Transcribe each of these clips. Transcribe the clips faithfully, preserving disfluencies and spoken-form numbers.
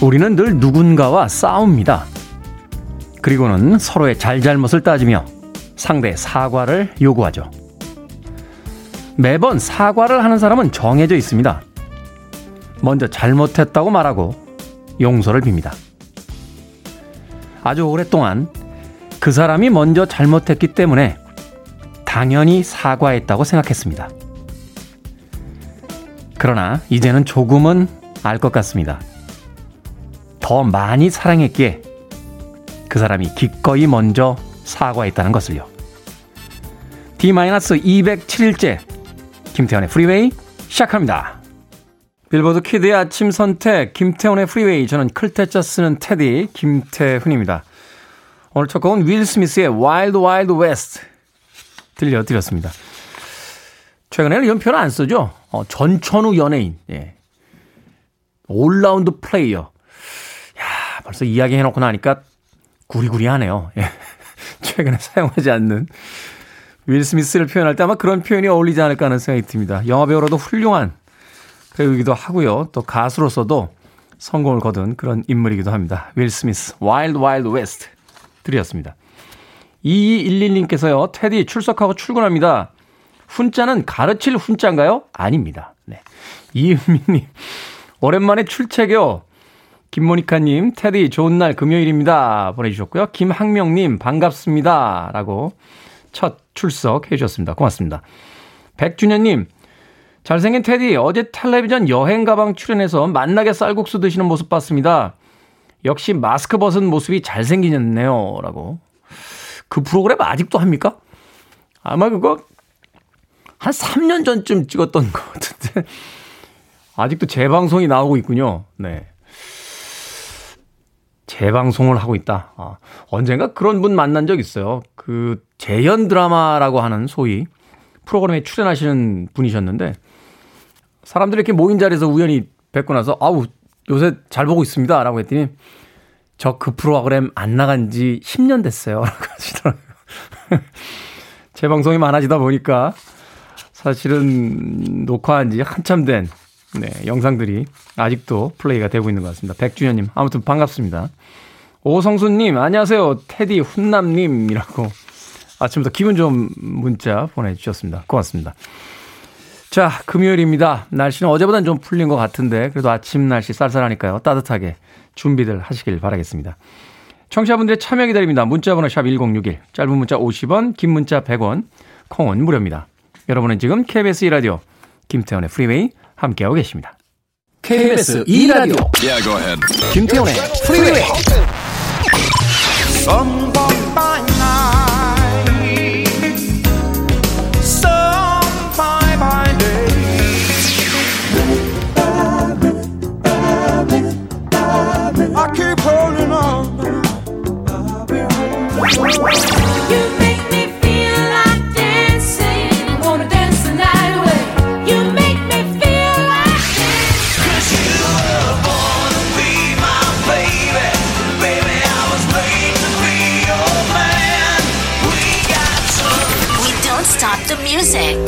우리는 늘 누군가와 싸웁니다. 그리고는 서로의 잘잘못을 따지며 상대의 사과를 요구하죠. 매번 사과를 하는 사람은 정해져 있습니다. 먼저 잘못했다고 말하고 용서를 빕니다. 아주 오랫동안 그 사람이 먼저 잘못했기 때문에 당연히 사과했다고 생각했습니다. 그러나 이제는 조금은 알 것 같습니다. 더 많이 사랑했기에 그 사람이 기꺼이 먼저 사과했다는 것을요. 디 이백칠 일째 김태원의 프리웨이 시작합니다. 빌보드 키드의 아침 선택 김태훈의 프리웨이, 저는 클테짜 쓰는 테디 김태훈입니다. 오늘 첫 곡은 윌 스미스의 와일드 와일드 웨스트 들려드렸습니다. 최근에는 이런 표현 안 쓰죠. 어, 전천후 연예인, 예. 올라운드 플레이어. 야, 벌써 이야기해놓고 나니까 구리구리하네요. 예. 최근에 사용하지 않는 윌 스미스를 표현할 때 아마 그런 표현이 어울리지 않을까 하는 생각이 듭니다. 영화배우로도 훌륭한 배우이기도 하고요. 또 가수로서도 성공을 거둔 그런 인물이기도 합니다. 윌 스미스, 와일드 와일드 웨스트 드렸습니다. 이이일일님께서요. 테디 출석하고 출근합니다. 훈자는 가르칠 훈자인가요? 아닙니다. 네. 이은미님, 오랜만에 출첵이요. 김모니카님, 테디 좋은 날 금요일입니다. 보내주셨고요. 김학명님, 반갑습니다. 라고 첫 출석해 주셨습니다. 고맙습니다. 백준현님, 잘생긴 테디, 어제 텔레비전 여행 가방 출연해서 만나게 쌀국수 드시는 모습 봤습니다. 역시 마스크 벗은 모습이 잘생기셨네요. 라고. 그 프로그램 아직도 합니까? 아마 그거 한 삼 년 전쯤 찍었던 것 같은데. 아직도 재방송이 나오고 있군요. 네. 재방송을 하고 있다. 아, 언젠가 그런 분 만난 적 있어요. 그 재연 드라마라고 하는 소위 프로그램에 출연하시는 분이셨는데, 사람들이 이렇게 모인 자리에서 우연히 뵙고 나서 아우 요새 잘 보고 있습니다 라고 했더니, 저 그 프로그램 안 나간 지 십 년 됐어요 라고 하시더라고요. 재방송이 많아지다 보니까 사실은 녹화한 지 한참 된, 네, 영상들이 아직도 플레이가 되고 있는 것 같습니다. 백준현님, 아무튼 반갑습니다. 오성수님, 안녕하세요. 테디 훈남님이라고 아침부터 기분 좋은 문자 보내주셨습니다. 고맙습니다. 자, 금요일입니다. 날씨는 어제보다는 좀 풀린 것 같은데, 그래도 아침 날씨 쌀쌀하니까요. 따뜻하게 준비들 하시길 바라겠습니다. 청취자분들의 참여 기다립니다. 문자번호 샵 일공육일, 짧은 문자 오십 원, 긴 문자 백 원, 콩은 무료입니다. 여러분은 지금 케이비에스 이 라디오 김태원의 프리웨이 함께하고 계십니다. 케이비에스 이 라디오 yeah, go ahead. 김태훈의 프리웨이. Somebody by night, somebody by day. I keep holding on. You make me feel like dancing. Wanna dance the night away. You make Stop the music.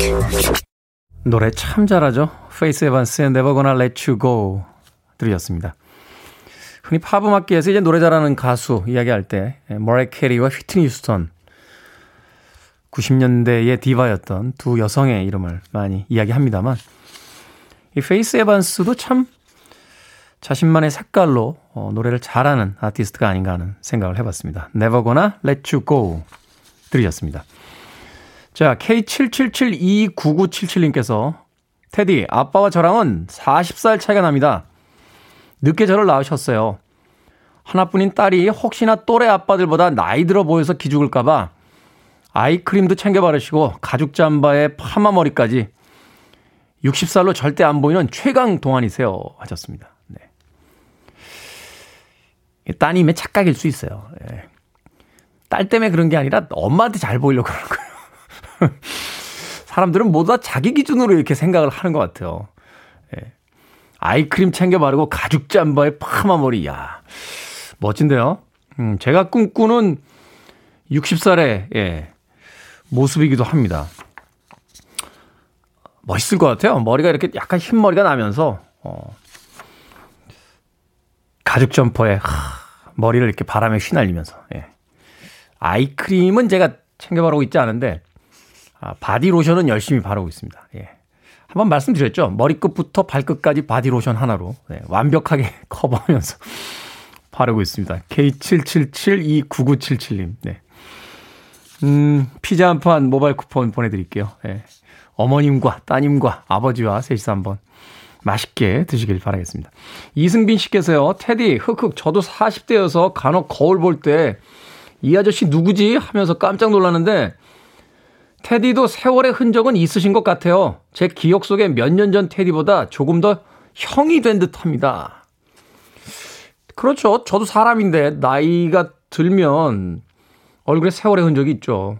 노래 참 잘하죠. 페이스 에반스의 Never Gonna Let You Go 들으셨습니다. 흔히 팝 음악계에서 이제 노래 잘하는 가수 이야기할 때 머라이 캐리와 휘트니 휴스턴, 구십 년대의 디바였던 두 여성의 이름을 많이 이야기합니다만, 이 페이스 에반스도 참 자신만의 색깔로 어, 노래를 잘하는 아티스트가 아닌가 하는 생각을 해봤습니다. Never Gonna Let You Go 들으셨습니다. 자, 케이 칠칠칠이구구칠칠님께서 테디, 아빠와 저랑은 마흔 살 차이가 납니다. 늦게 저를 낳으셨어요. 하나뿐인 딸이 혹시나 또래 아빠들보다 나이 들어 보여서 기죽을까 봐 아이크림도 챙겨 바르시고 가죽 잠바에 파마 머리까지 예순 살로 절대 안 보이는 최강 동안이세요 하셨습니다. 네. 따님의 착각일 수 있어요. 네. 딸 때문에 그런 게 아니라 엄마한테 잘 보이려고 그러는 거예요. 사람들은 모두 다 자기 기준으로 이렇게 생각을 하는 것 같아요. 예. 아이크림 챙겨 바르고 가죽 잠바에 파마 머리, 야 멋진데요. 음, 제가 꿈꾸는 예순 살의 예, 모습이기도 합니다. 멋있을 것 같아요. 머리가 이렇게 약간 흰 머리가 나면서 어, 가죽 점퍼에 하, 머리를 이렇게 바람에 휘날리면서. 예. 아이크림은 제가 챙겨 바르고 있지 않은데 아, 바디로션은 열심히 바르고 있습니다. 예. 한번 말씀드렸죠. 머리끝부터 발끝까지 바디로션 하나로 예, 완벽하게 커버하면서 바르고 있습니다. 케이 칠칠칠이구구칠칠님. 네. 음, 피자 한 판 모바일 쿠폰 보내드릴게요. 예. 어머님과 따님과 아버지와 셋이서 한번 맛있게 드시길 바라겠습니다. 이승빈 씨께서요. 테디 흑흑 저도 사십 대여서 간혹 거울 볼 때 이 아저씨 누구지 하면서 깜짝 놀랐는데 테디도 세월의 흔적은 있으신 것 같아요. 제 기억 속에 몇 년 전 테디보다 조금 더 형이 된 듯합니다. 그렇죠. 저도 사람인데 나이가 들면 얼굴에 세월의 흔적이 있죠.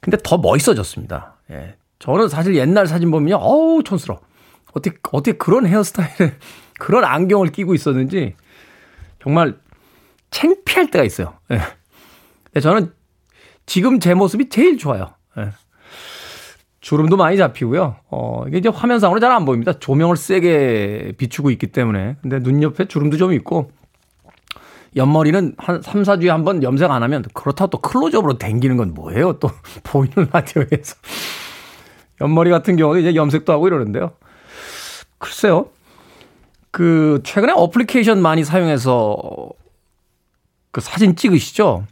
근데 더 멋있어졌습니다. 예. 저는 사실 옛날 사진 보면요. 어우 촌스러워. 어떻게, 어떻게 그런 헤어스타일에 그런 안경을 끼고 있었는지 정말 창피할 때가 있어요. 예. 근데 저는 지금 제 모습이 제일 좋아요. 예. 주름도 많이 잡히고요. 어, 이게 이제 화면상으로 잘 안 보입니다. 조명을 세게 비추고 있기 때문에. 근데 눈 옆에 주름도 좀 있고 옆머리는 한 삼, 사주에 한 번 염색 안 하면 그렇다고 또 클로즈업으로 당기는 건 뭐예요? 또 보이는 라디오에서. 옆머리 같은 경우는 이제 염색도 하고 이러는데요. 글쎄요. 그, 최근에 어플리케이션 많이 사용해서 그 사진 찍으시죠?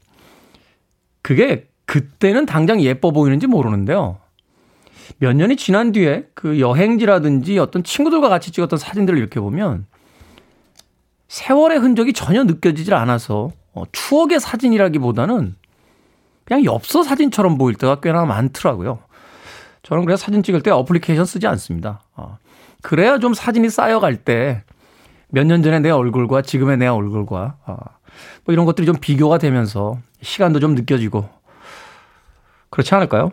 그게 그때는 당장 예뻐 보이는지 모르는데요. 몇 년이 지난 뒤에 그 여행지라든지 어떤 친구들과 같이 찍었던 사진들을 이렇게 보면 세월의 흔적이 전혀 느껴지질 않아서 추억의 사진이라기보다는 그냥 엽서 사진처럼 보일 때가 꽤나 많더라고요. 저는 그래서 사진 찍을 때 어플리케이션 쓰지 않습니다. 그래야 좀 사진이 쌓여갈 때 몇 년 전에 내 얼굴과 지금의 내 얼굴과 뭐 이런 것들이 좀 비교가 되면서 시간도 좀 느껴지고 그렇지 않을까요?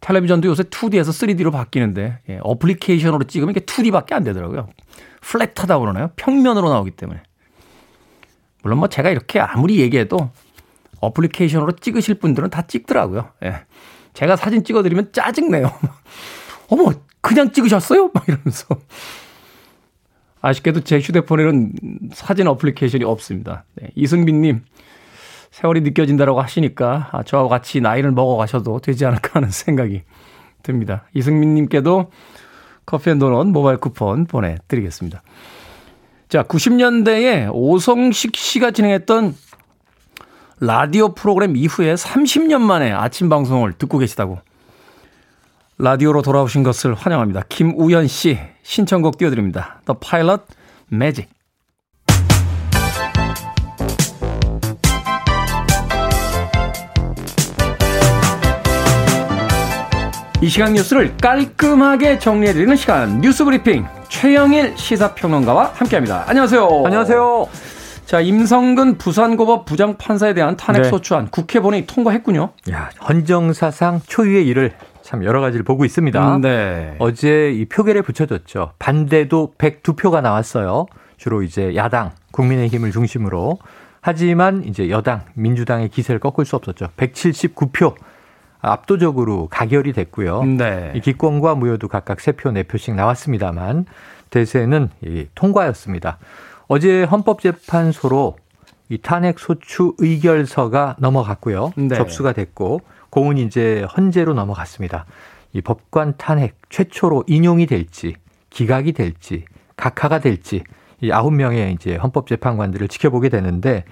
텔레비전도 요새 투디에서 쓰리디로 바뀌는데 예, 어플리케이션으로 찍으면 이게 투디밖에 안 되더라고요. 플랫하다고 그러나요? 평면으로 나오기 때문에. 물론 뭐 제가 이렇게 아무리 얘기해도 어플리케이션으로 찍으실 분들은 다 찍더라고요. 예. 제가 사진 찍어드리면 짜증내요. 어머 그냥 찍으셨어요? 막 이러면서. 아쉽게도 제 휴대폰에는 사진 어플리케이션이 없습니다. 네, 이승빈님. 세월이 느껴진다라고 하시니까 아, 저하고 같이 나이를 먹어가셔도 되지 않을까 하는 생각이 듭니다. 이승민님께도 커피앤도넛 모바일 쿠폰 보내드리겠습니다. 자, 구십 년대에 오성식 씨가 진행했던 라디오 프로그램 이후에 삼십 년 만에 아침 방송을 듣고 계시다고 라디오로 돌아오신 것을 환영합니다. 김우현 씨 신청곡 띄워드립니다. The Pilot Magic. 이 시간 뉴스를 깔끔하게 정리해드리는 시간 뉴스 브리핑 최영일 시사평론가와 함께합니다. 안녕하세요. 안녕하세요. 자, 임성근 부산고법 부장판사에 대한 탄핵소추안 네. 국회 본회의 통과했군요. 야, 헌정사상 초유의 일을 참 여러 가지를 보고 있습니다. 음, 네. 어제 이 표결에 붙여졌죠. 반대도 백이 표가 나왔어요. 주로 이제 야당 국민의힘을 중심으로. 하지만 이제 여당 민주당의 기세를 꺾을 수 없었죠. 백칠십구 표. 압도적으로 가결이 됐고요. 네. 이 기권과 무효도 각각 세 표, 네 표씩 나왔습니다만 대세는 이 통과였습니다. 어제 헌법재판소로 이 탄핵소추 의결서가 넘어갔고요. 네. 접수가 됐고 고은 이제 헌재로 넘어갔습니다. 이 법관 탄핵 최초로 인용이 될지 기각이 될지 각하가 될지 이 아홉 명의 이제 헌법재판관들을 지켜보게 되는데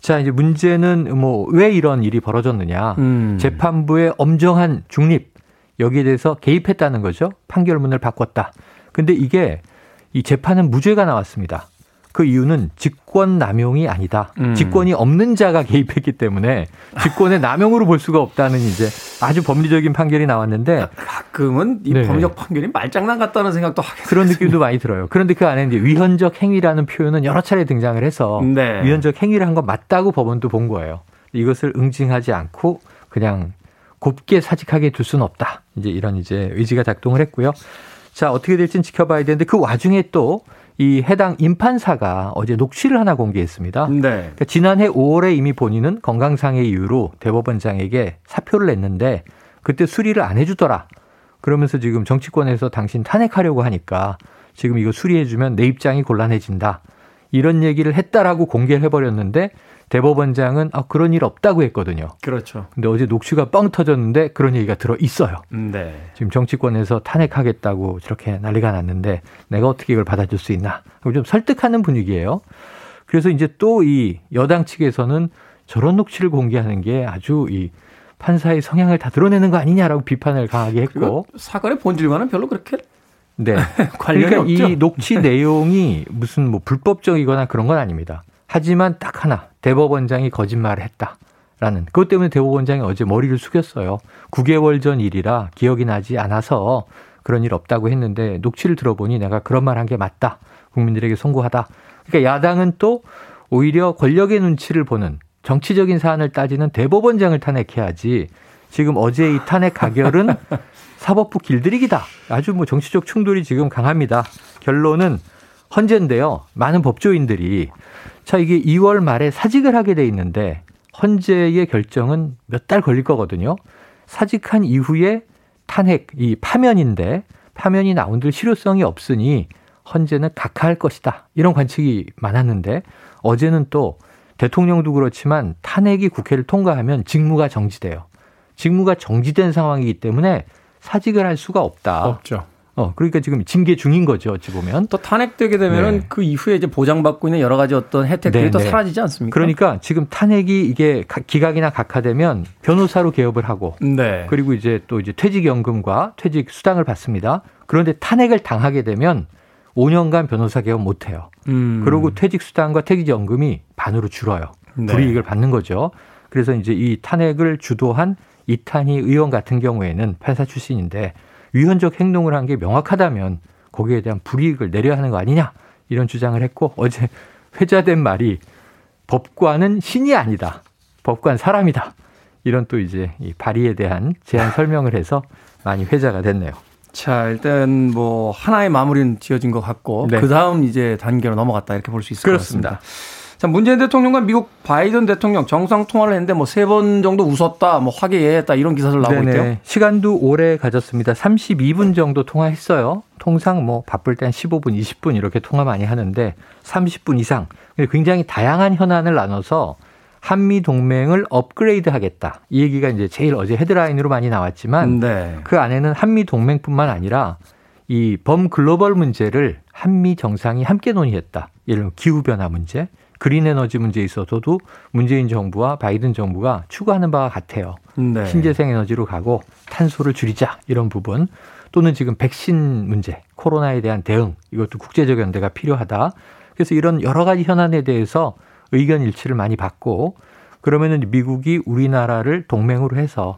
자, 이제 문제는 뭐 왜 이런 일이 벌어졌느냐. 음. 재판부의 엄정한 중립 여기에 대해서 개입했다는 거죠. 판결문을 바꿨다. 근데 이게 이 재판은 무죄가 나왔습니다. 그 이유는 직권 남용이 아니다. 음. 직권이 없는 자가 개입했기 때문에 직권의 남용으로 볼 수가 없다는 이제 아주 법리적인 판결이 나왔는데 가끔은 이 네. 법률 판결이 말장난 같다는 생각도 하게 그런 됐습니다. 느낌도 많이 들어요. 그런데 그 안에 이제 위헌적 행위라는 표현은 여러 차례 등장을 해서 네. 위헌적 행위를 한 건 맞다고 법원도 본 거예요. 이것을 응징하지 않고 그냥 곱게 사직하게 둘 수는 없다. 이제 이런 이제 의지가 작동을 했고요. 자, 어떻게 될지는 지켜봐야 되는데 그 와중에 또 이 해당 임판사가 어제 녹취를 하나 공개했습니다. 네. 그러니까 지난해 오월에 이미 본인은 건강상의 이유로 대법원장에게 사표를 냈는데 그때 수리를 안 해주더라. 그러면서 지금 정치권에서 당신 탄핵하려고 하니까 지금 이거 수리해주면 내 입장이 곤란해진다. 이런 얘기를 했다라고 공개를 해버렸는데 대법원장은 아, 그런 일 없다고 했거든요. 그렇죠. 근데 어제 녹취가 뻥 터졌는데 그런 얘기가 들어 있어요. 네. 지금 정치권에서 탄핵하겠다고 저렇게 난리가 났는데 내가 어떻게 이걸 받아줄 수 있나 하고 좀 설득하는 분위기예요. 그래서 이제 또 이 여당 측에서는 저런 녹취를 공개하는 게 아주 이 판사의 성향을 다 드러내는 거 아니냐라고 비판을 강하게 했고 사건의 본질과는 별로 그렇게 네. 관련이 그러니까 없죠. 이 녹취 내용이 무슨 뭐 불법적이거나 그런 건 아닙니다. 하지만 딱 하나 대법원장이 거짓말을 했다라는 그것 때문에 대법원장이 어제 머리를 숙였어요. 구 개월 전 일이라 기억이 나지 않아서 그런 일 없다고 했는데 녹취를 들어보니 내가 그런 말 한 게 맞다. 국민들에게 송구하다. 그러니까 야당은 또 오히려 권력의 눈치를 보는 정치적인 사안을 따지는 대법원장을 탄핵해야지 지금 어제의 탄핵 가결은 사법부 길들이기다. 아주 뭐 정치적 충돌이 지금 강합니다. 결론은 헌재인데요. 많은 법조인들이 자 이게 이월 말에 사직을 하게 돼 있는데 헌재의 결정은 몇 달 걸릴 거거든요. 사직한 이후에 탄핵, 이 파면인데 파면이 나온들 실효성이 없으니 헌재는 각하할 것이다. 이런 관측이 많았는데 어제는 또 대통령도 그렇지만 탄핵이 국회를 통과하면 직무가 정지돼요. 직무가 정지된 상황이기 때문에 사직을 할 수가 없다. 없죠. 어, 그러니까 지금 징계 중인 거죠, 어찌 보면. 또 탄핵되게 되면 네. 그 이후에 이제 보장받고 있는 여러 가지 어떤 혜택들이 네네. 또 사라지지 않습니까? 그러니까 지금 탄핵이 이게 기각이나 각하되면 변호사로 개업을 하고 네. 그리고 이제 또 이제 퇴직연금과 퇴직수당을 받습니다. 그런데 탄핵을 당하게 되면 오 년간 변호사 개업 못 해요. 음. 그리고 퇴직수당과 퇴직연금이 반으로 줄어요. 네. 불이익을 받는 거죠. 그래서 이제 이 탄핵을 주도한 이탄희 의원 같은 경우에는 판사 출신인데 위헌적 행동을 한 게 명확하다면 거기에 대한 불이익을 내려야 하는 거 아니냐 이런 주장을 했고 어제 회자된 말이 법관은 신이 아니다. 법관 사람이다. 이런 또 이제 이 발의에 대한 제안 설명을 해서 많이 회자가 됐네요. 자, 일단 뭐 하나의 마무리는 지어진 것 같고 네. 그다음 이제 단계로 넘어갔다 이렇게 볼 수 있을 그렇습니다. 것 같습니다. 자, 문재인 대통령과 미국 바이든 대통령 정상 통화를 했는데 뭐 세 번 정도 웃었다, 뭐 화기애애했다 이런 기사들 나오고 네네. 있대요. 시간도 오래 가졌습니다. 삼십이 분 정도 통화했어요. 통상 뭐 바쁠 때 한 십오 분, 이십 분 이렇게 통화 많이 하는데 삼십 분 이상. 굉장히 다양한 현안을 나눠서 한미 동맹을 업그레이드 하겠다. 이 얘기가 이제 제일 어제 헤드라인으로 많이 나왔지만 네. 그 안에는 한미 동맹뿐만 아니라 이 범글로벌 문제를 한미 정상이 함께 논의했다. 예를 들면 기후변화 문제, 그린 에너지 문제에 있어서도 문재인 정부와 바이든 정부가 추구하는 바와 같아요. 네. 신재생 에너지로 가고 탄소를 줄이자 이런 부분 또는 지금 백신 문제, 코로나에 대한 대응 이것도 국제적 연대가 필요하다. 그래서 이런 여러 가지 현안에 대해서 의견 일치를 많이 받고 그러면은 미국이 우리나라를 동맹으로 해서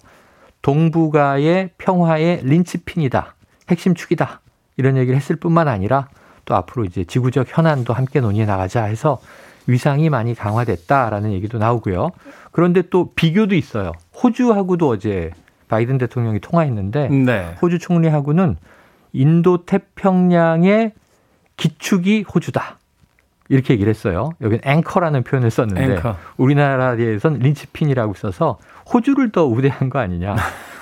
동북아의 평화의 린치핀이다. 핵심 축이다. 이런 얘기를 했을 뿐만 아니라 또 앞으로 이제 지구적 현안도 함께 논의해 나가자 해서 위상이 많이 강화됐다라는 얘기도 나오고요. 그런데 또 비교도 있어요. 호주하고도 어제 바이든 대통령이 통화했는데 네. 호주 총리하고는 인도 태평양의 기축이 호주다. 이렇게 얘기를 했어요. 여긴 앵커라는 표현을 썼는데 앵커. 우리나라에선 린치핀이라고 써서 호주를 더 우대한 거 아니냐.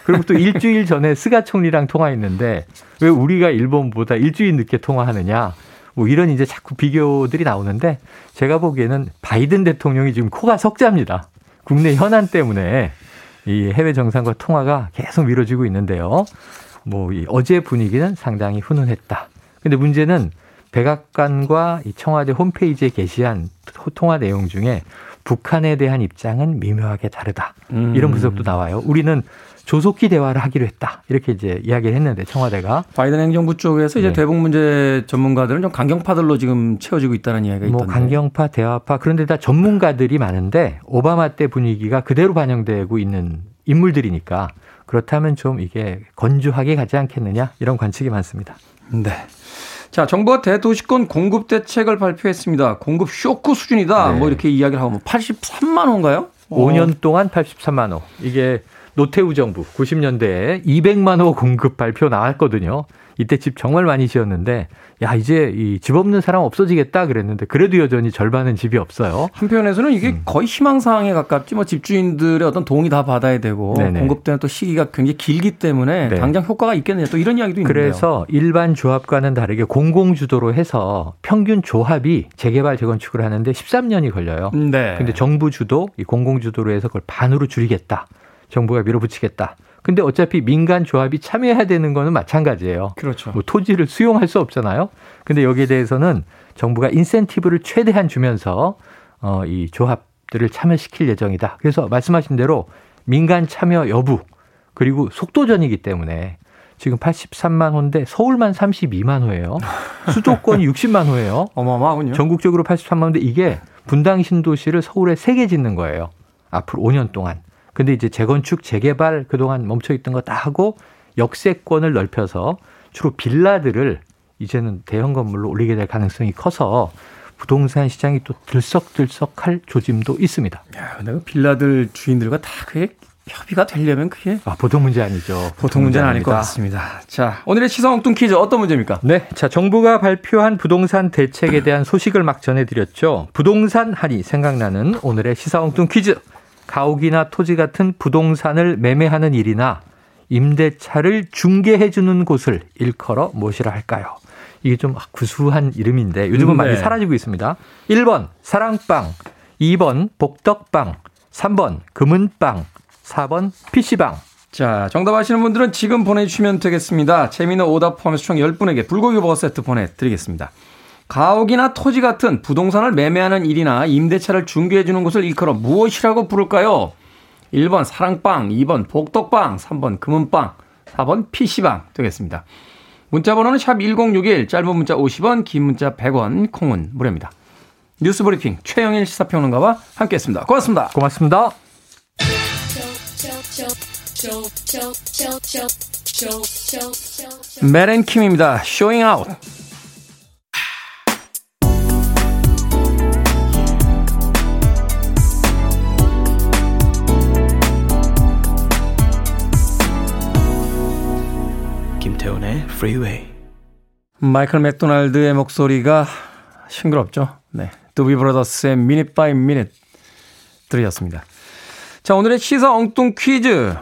그리고 또 일주일 전에 스가 총리랑 통화했는데 왜 우리가 일본보다 일주일 늦게 통화하느냐. 뭐 이런 이제 자꾸 비교들이 나오는데 제가 보기에는 바이든 대통령이 지금 코가 석자입니다. 국내 현안 때문에 이 해외 정상과 통화가 계속 미뤄지고 있는데요. 뭐 이 어제 분위기는 상당히 훈훈했다. 근데 문제는 백악관과 이 청와대 홈페이지에 게시한 통화 내용 중에 북한에 대한 입장은 미묘하게 다르다. 음. 이런 분석도 나와요. 우리는 조속히 대화를 하기로 했다. 이렇게 이제 이야기를 했는데 청와대가. 바이든 행정부 쪽에서 이제 네. 대북 문제 전문가들은 좀 강경파들로 지금 채워지고 있다는 이야기가 있던데. 뭐 강경파, 대화파 그런데 다 전문가들이 많은데 오바마 때 분위기가 그대로 반영되고 있는 인물들이니까 그렇다면 좀 이게 건조하게 가지 않겠느냐 이런 관측이 많습니다. 네. 자, 정부가 대도시권 공급 대책을 발표했습니다. 공급 쇼크 수준이다. 네. 뭐 이렇게 이야기를 하고 팔십삼만 호인가요? 오 년 어. 동안 팔십삼만 호. 이게 노태우 정부 구십 년대에 이백만 호 공급 발표 나왔거든요. 이때 집 정말 많이 지었는데 야 이제 이 집 없는 사람 없어지겠다 그랬는데 그래도 여전히 절반은 집이 없어요. 한편에서는 이게 음. 거의 희망사항에 가깝지 뭐 집주인들의 어떤 도움이 다 받아야 되고 네네. 공급되는 또 시기가 굉장히 길기 때문에 네. 당장 효과가 있겠느냐 또 이런 이야기도 있는데요. 그래서 일반 조합과는 다르게 공공주도로 해서 평균 조합이 재개발 재건축을 하는데 십삼 년이 걸려요. 네. 근데 정부 주도 이 공공주도로 해서 그걸 반으로 줄이겠다. 정부가 밀어붙이겠다. 근데 어차피 민간 조합이 참여해야 되는 거는 마찬가지예요. 그렇죠. 뭐 토지를 수용할 수 없잖아요. 근데 여기에 대해서는 정부가 인센티브를 최대한 주면서 어, 이 조합들을 참여시킬 예정이다. 그래서 말씀하신 대로 민간 참여 여부 그리고 속도전이기 때문에 지금 팔십삼만 호인데 서울만 삼십이만 호예요. 수도권이 육십만 호예요. 어마어마하군요. 전국적으로 팔십삼만 호인데 이게 분당 신도시를 서울에 세 개 짓는 거예요. 앞으로 오 년 동안. 근데 이제 재건축, 재개발 그동안 멈춰있던 거 다 하고 역세권을 넓혀서 주로 빌라들을 이제는 대형 건물로 올리게 될 가능성이 커서 부동산 시장이 또 들썩들썩할 조짐도 있습니다. 야, 근데 빌라들 주인들과 다 그게 협의가 되려면 그게 아, 보통 문제 아니죠. 보통, 보통 문제는 아닐 것 같습니다. 자, 오늘의 시선 엉뚱 퀴즈 어떤 문제입니까? 네, 자 정부가 발표한 부동산 대책에 대한 소식을 막 전해드렸죠. 부동산 하니 생각나는 오늘의 시선 엉뚱 퀴즈. 가옥이나 토지 같은 부동산을 매매하는 일이나 임대차를 중개해주는 곳을 일컬어 무엇이라 할까요? 이게 좀 구수한 이름인데 요즘은 음, 많이 네. 사라지고 있습니다. 일 번 사랑방, 이 번 복덕방, 삼 번 금은방, 사 번 피씨방. 자, 정답 아시는 분들은 지금 포내주시면 되겠습니다. 재미있는 오답 포함해서 총 열 분에게 불고기 버거 세트 보내드리겠습니다. 가옥이나 토지 같은 부동산을 매매하는 일이나 임대차를 중개해주는 곳을 일컬어 무엇이라고 부를까요? 일 번 사랑방, 이 번 복덕방, 삼 번 금은방, 사 번 피씨방 되겠습니다. 문자번호는 샵 일공육일, 짧은 문자 오십 원, 긴 문자 백 원, 콩은 무료입니다. 뉴스브리핑 최영일 시사평론가와 함께했습니다. 고맙습니다. 고맙습니다. 메렌킴입니다. Showing Out. 김태훈의 프리웨이. 마이클 맥도날드의 목소리가 싱그럽죠. 네, 두비 브라더스의 미닛 바이 미닛 들으셨습니다. 자, 오늘의 시사 엉뚱 퀴즈.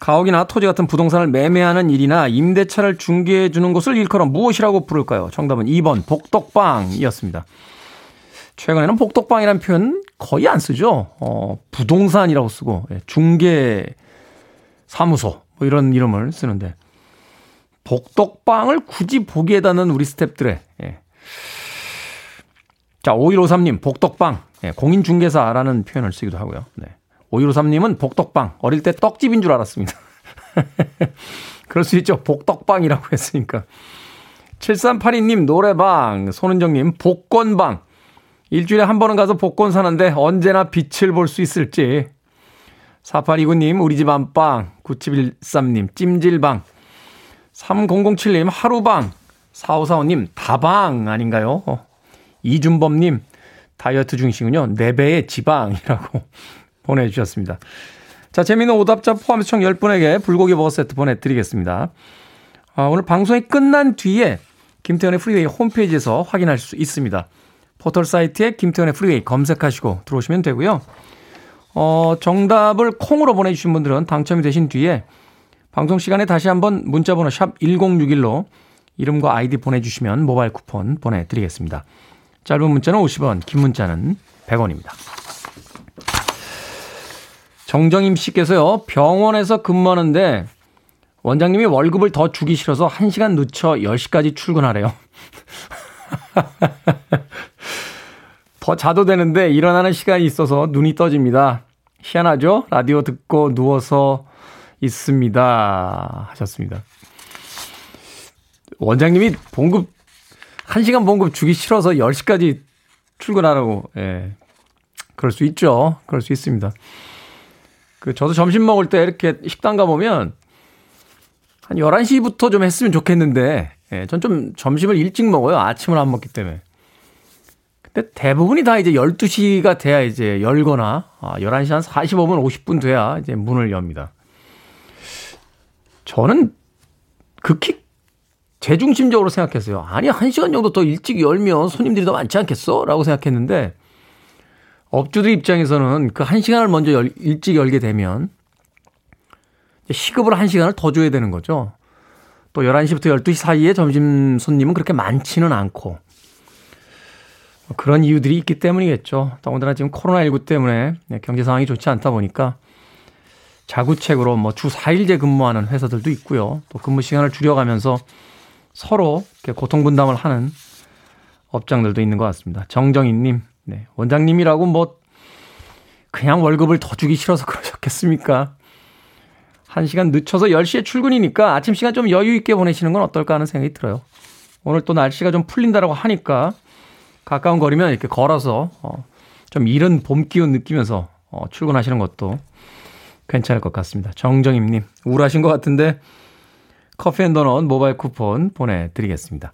가옥이나 토지 같은 부동산을 매매하는 일이나 임대차를 중개해 주는 곳을 일컬어 무엇이라고 부를까요? 정답은 이 번 복덕방이었습니다. 최근에는 복덕방이라는 표현 거의 안 쓰죠. 어, 부동산이라고 쓰고 중개 사무소 뭐 이런 이름을 쓰는데. 복덕방을 굳이 보기에다는 우리 스탭들의 예. 자, 오일오삼 님 복덕방 예, 공인중개사라는 표현을 쓰기도 하고요. 네. 오일오삼 님은 복덕방 어릴 때 떡집인 줄 알았습니다. 그럴 수 있죠. 복덕방이라고 했으니까. 칠삼팔이 님 노래방, 손은정님 복권방 일주일에 한 번은 가서 복권 사는데 언제나 빛을 볼 수 있을지. 사팔이구 님 우리집 안방, 구칠일삼 님 찜질방, 삼공공칠 님 하루방, 사오사오 님 다방 아닌가요? 어. 이준범님 다이어트 중이시군요. 네 배의 지방이라고 보내주셨습니다. 자, 재미있는 오답자 포함해서 총 열 분에게 불고기 버거 세트 보내드리겠습니다. 아, 오늘 방송이 끝난 뒤에 김태현의 프리웨이 홈페이지에서 확인할 수 있습니다. 포털 사이트에 김태현의 프리웨이 검색하시고 들어오시면 되고요. 어, 정답을 콩으로 보내주신 분들은 당첨이 되신 뒤에 방송 시간에 다시 한번 문자번호 샵 일공육일로 이름과 아이디 보내주시면 모바일 쿠폰 보내드리겠습니다. 짧은 문자는 오십 원, 긴 문자는 백 원입니다. 정정임 씨께서요, 병원에서 근무하는데 원장님이 월급을 더 주기 싫어서 한 시간 늦춰 열 시까지 출근하래요. 더 자도 되는데 일어나는 시간이 있어서 눈이 떠집니다. 희한하죠? 라디오 듣고 누워서 있습니다. 하셨습니다. 원장님이 봉급, 한 시간 봉급 주기 싫어서 열 시까지 출근하라고, 예. 그럴 수 있죠. 그럴 수 있습니다. 그, 저도 점심 먹을 때 이렇게 식당 가보면 한 열한 시부터 좀 했으면 좋겠는데, 예. 전 좀 점심을 일찍 먹어요. 아침을 안 먹기 때문에. 근데 대부분이 다 이제 열두 시가 돼야 이제 열거나, 아, 열한 시 한 사십오 분, 오십 분 돼야 이제 문을 엽니다. 저는 극히 제중심적으로 생각했어요. 아니, 한 시간 정도 더 일찍 열면 손님들이 더 많지 않겠어? 라고 생각했는데, 업주들 입장에서는 그 한 시간을 먼저 열, 일찍 열게 되면, 시급으로 한 시간을 더 줘야 되는 거죠. 또 열한 시부터 열두 시 사이에 점심 손님은 그렇게 많지는 않고, 그런 이유들이 있기 때문이겠죠. 더군다나 지금 코로나십구 때문에 경제 상황이 좋지 않다 보니까 자구책으로 뭐 주 사 일제 근무하는 회사들도 있고요. 또 근무 시간을 줄여가면서 서로 고통 분담을 하는 업장들도 있는 것 같습니다. 정정희님, 네. 원장님이라고 뭐 그냥 월급을 더 주기 싫어서 그러셨겠습니까? 한 시간 늦춰서 열 시에 출근이니까 아침 시간 좀 여유 있게 보내시는 건 어떨까 하는 생각이 들어요. 오늘 또 날씨가 좀 풀린다라고 하니까 가까운 거리면 이렇게 걸어서 좀 이른 봄 기운 느끼면서 출근하시는 것도 괜찮을 것 같습니다. 정정임님, 우울하신 것 같은데 커피 앤 도넛 모바일 쿠폰 보내드리겠습니다.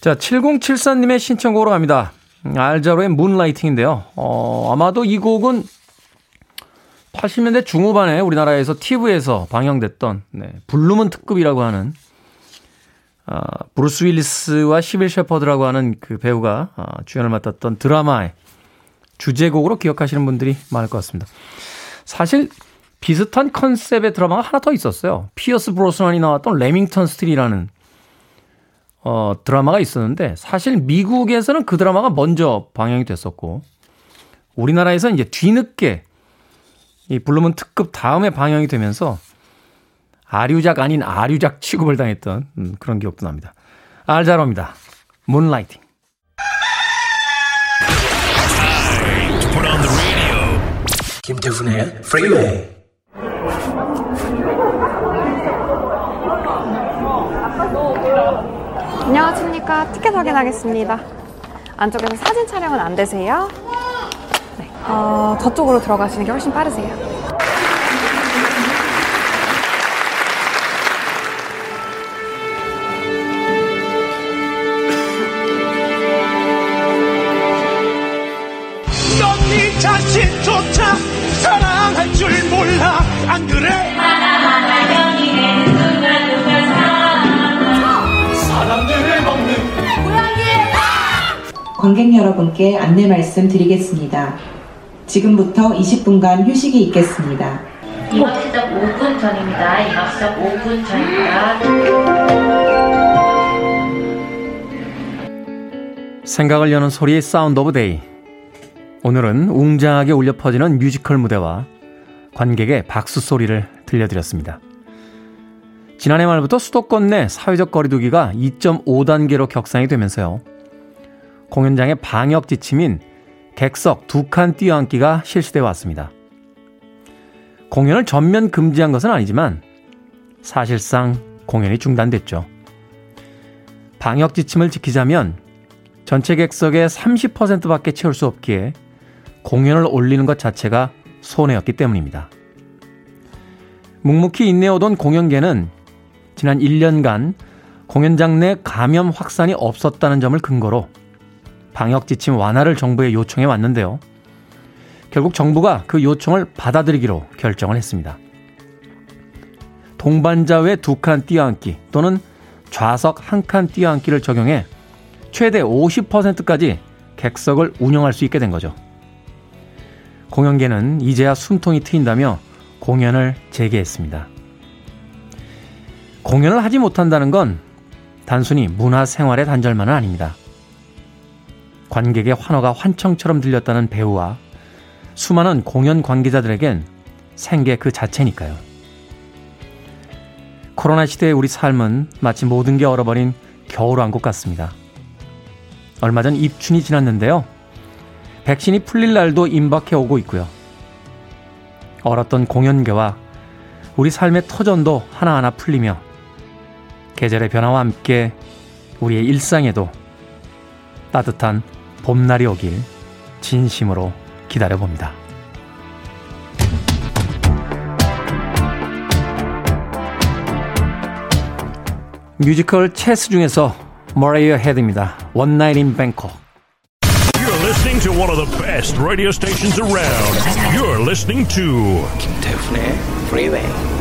자, 칠공칠사님의 신청곡으로 갑니다. 알자로의 문라이팅인데요. 어, 아마도 이 곡은 팔십 년대 중후반에 우리나라에서 티비에서 방영됐던, 네, 블루문 특급이라고 하는, 아, 브루스 윌리스와 시빌 셰퍼드라고 하는 그 배우가 아, 주연을 맡았던 드라마의 주제곡으로 기억하시는 분들이 많을 것 같습니다. 사실 비슷한 컨셉의 드라마가 하나 더 있었어요. 피어스 브로스난이 나왔던 레밍턴 스틸이라는 어, 드라마가 있었는데, 사실 미국에서는 그 드라마가 먼저 방영이 됐었고, 우리나라에서는 이제 뒤늦게 이 블루문 특급 다음에 방영이 되면서 아류작 아닌 아류작 취급을 당했던 음, 그런 기억도 납니다. 알자로입니다. Moonlighting. 김태훈의 Freeway. 안녕하십니까. 티켓 확인하겠습니다. 안쪽에서 사진 촬영은 안 되세요? 네. 어, 저쪽으로 들어가시는 게 훨씬 빠르세요. 자신조차 사랑할 줄 몰라. 안 그래? 사랑하다 여기는 누가 누가 사랑하 사람들을 먹는 고양이의 나. 관객 여러분께 안내 말씀드리겠습니다. 지금부터 이십 분간 휴식이 있겠습니다. 이박 시작 오 분 전입니다. 이박 시작 오 분 전입니다. 생각을 여는 소리의 사운드 오브 데이. 오늘은 웅장하게 울려 퍼지는 뮤지컬 무대와 관객의 박수 소리를 들려드렸습니다. 지난해 말부터 수도권 내 사회적 거리두기가 이점오 단계로 격상이 되면서요, 공연장의 방역 지침인 객석 두 칸 띄어앉기가 실시되어 왔습니다. 공연을 전면 금지한 것은 아니지만 사실상 공연이 중단됐죠. 방역 지침을 지키자면 전체 객석의 삼십 퍼센트밖에 채울 수 없기에 공연을 올리는 것 자체가 손해였기 때문입니다. 묵묵히 인내해오던 공연계는 지난 일 년간 공연장 내 감염 확산이 없었다는 점을 근거로 방역지침 완화를 정부에 요청해 왔는데요. 결국 정부가 그 요청을 받아들이기로 결정을 했습니다. 동반자 외 두 칸 띄어앉기 또는 좌석 한 칸 띄어앉기를 적용해 최대 오십 퍼센트까지 객석을 운영할 수 있게 된 거죠. 공연계는 이제야 숨통이 트인다며 공연을 재개했습니다. 공연을 하지 못한다는 건 단순히 문화생활의 단절만은 아닙니다. 관객의 환호가 환청처럼 들렸다는 배우와 수많은 공연 관계자들에겐 생계 그 자체니까요. 코로나 시대의 우리 삶은 마치 모든 게 얼어버린 겨울왕국 같습니다. 얼마 전 입춘이 지났는데요. 백신이 풀릴 날도 임박해 오고 있고요. 얼었던 공연계와 우리 삶의 터전도 하나하나 풀리며 계절의 변화와 함께 우리의 일상에도 따뜻한 봄날이 오길 진심으로 기다려봅니다. 뮤지컬 체스 중에서 머레이어 헤드입니다. One Night in Bangkok. You're listening to one of the best radio stations around. You're listening to 김태훈의 Freeway.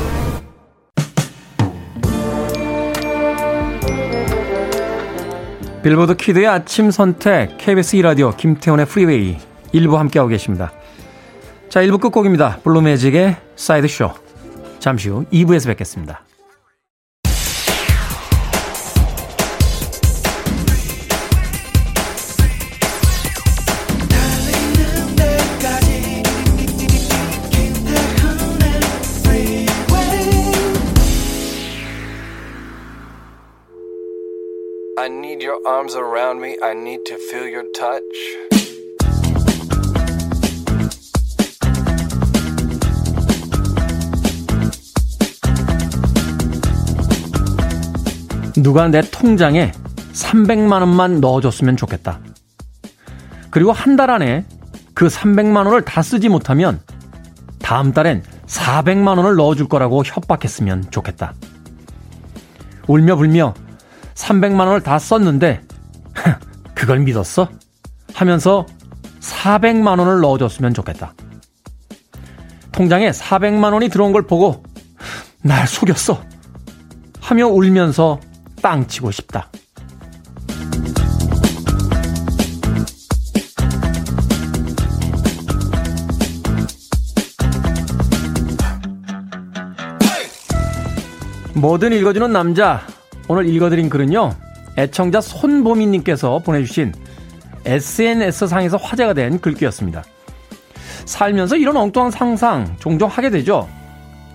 빌보드 키드의 아침 선택 케이비에스 이 라디오 김태훈의 프리웨이 일 부 함께하고 계십니다. 자, 일 부 끝곡입니다. 블루 매직의 사이드쇼. 잠시 후 이 부에서 뵙겠습니다. I need your arms around me. I need to feel your touch. 누가 내 통장에 삼백만 원만 넣어줬으면 좋겠다. 그리고 한 달 안에 그 삼백만 원을 다 쓰지 못하면 다음 달엔 사백만 원을 넣어줄 거라고 협박했으면 좋겠다. 울며 불며 삼백만 원을 다 썼는데 그걸 믿었어? 하면서 사백만 원을 넣어줬으면 좋겠다. 통장에 사백만 원이 들어온 걸 보고 날 속였어 하며 울면서 땅 치고 싶다. 뭐든 읽어주는 남자, 오늘 읽어드린 글은요, 애청자 손보미님께서 보내주신 에스엔에스상에서 화제가 된 글귀였습니다. 살면서 이런 엉뚱한 상상 종종 하게 되죠.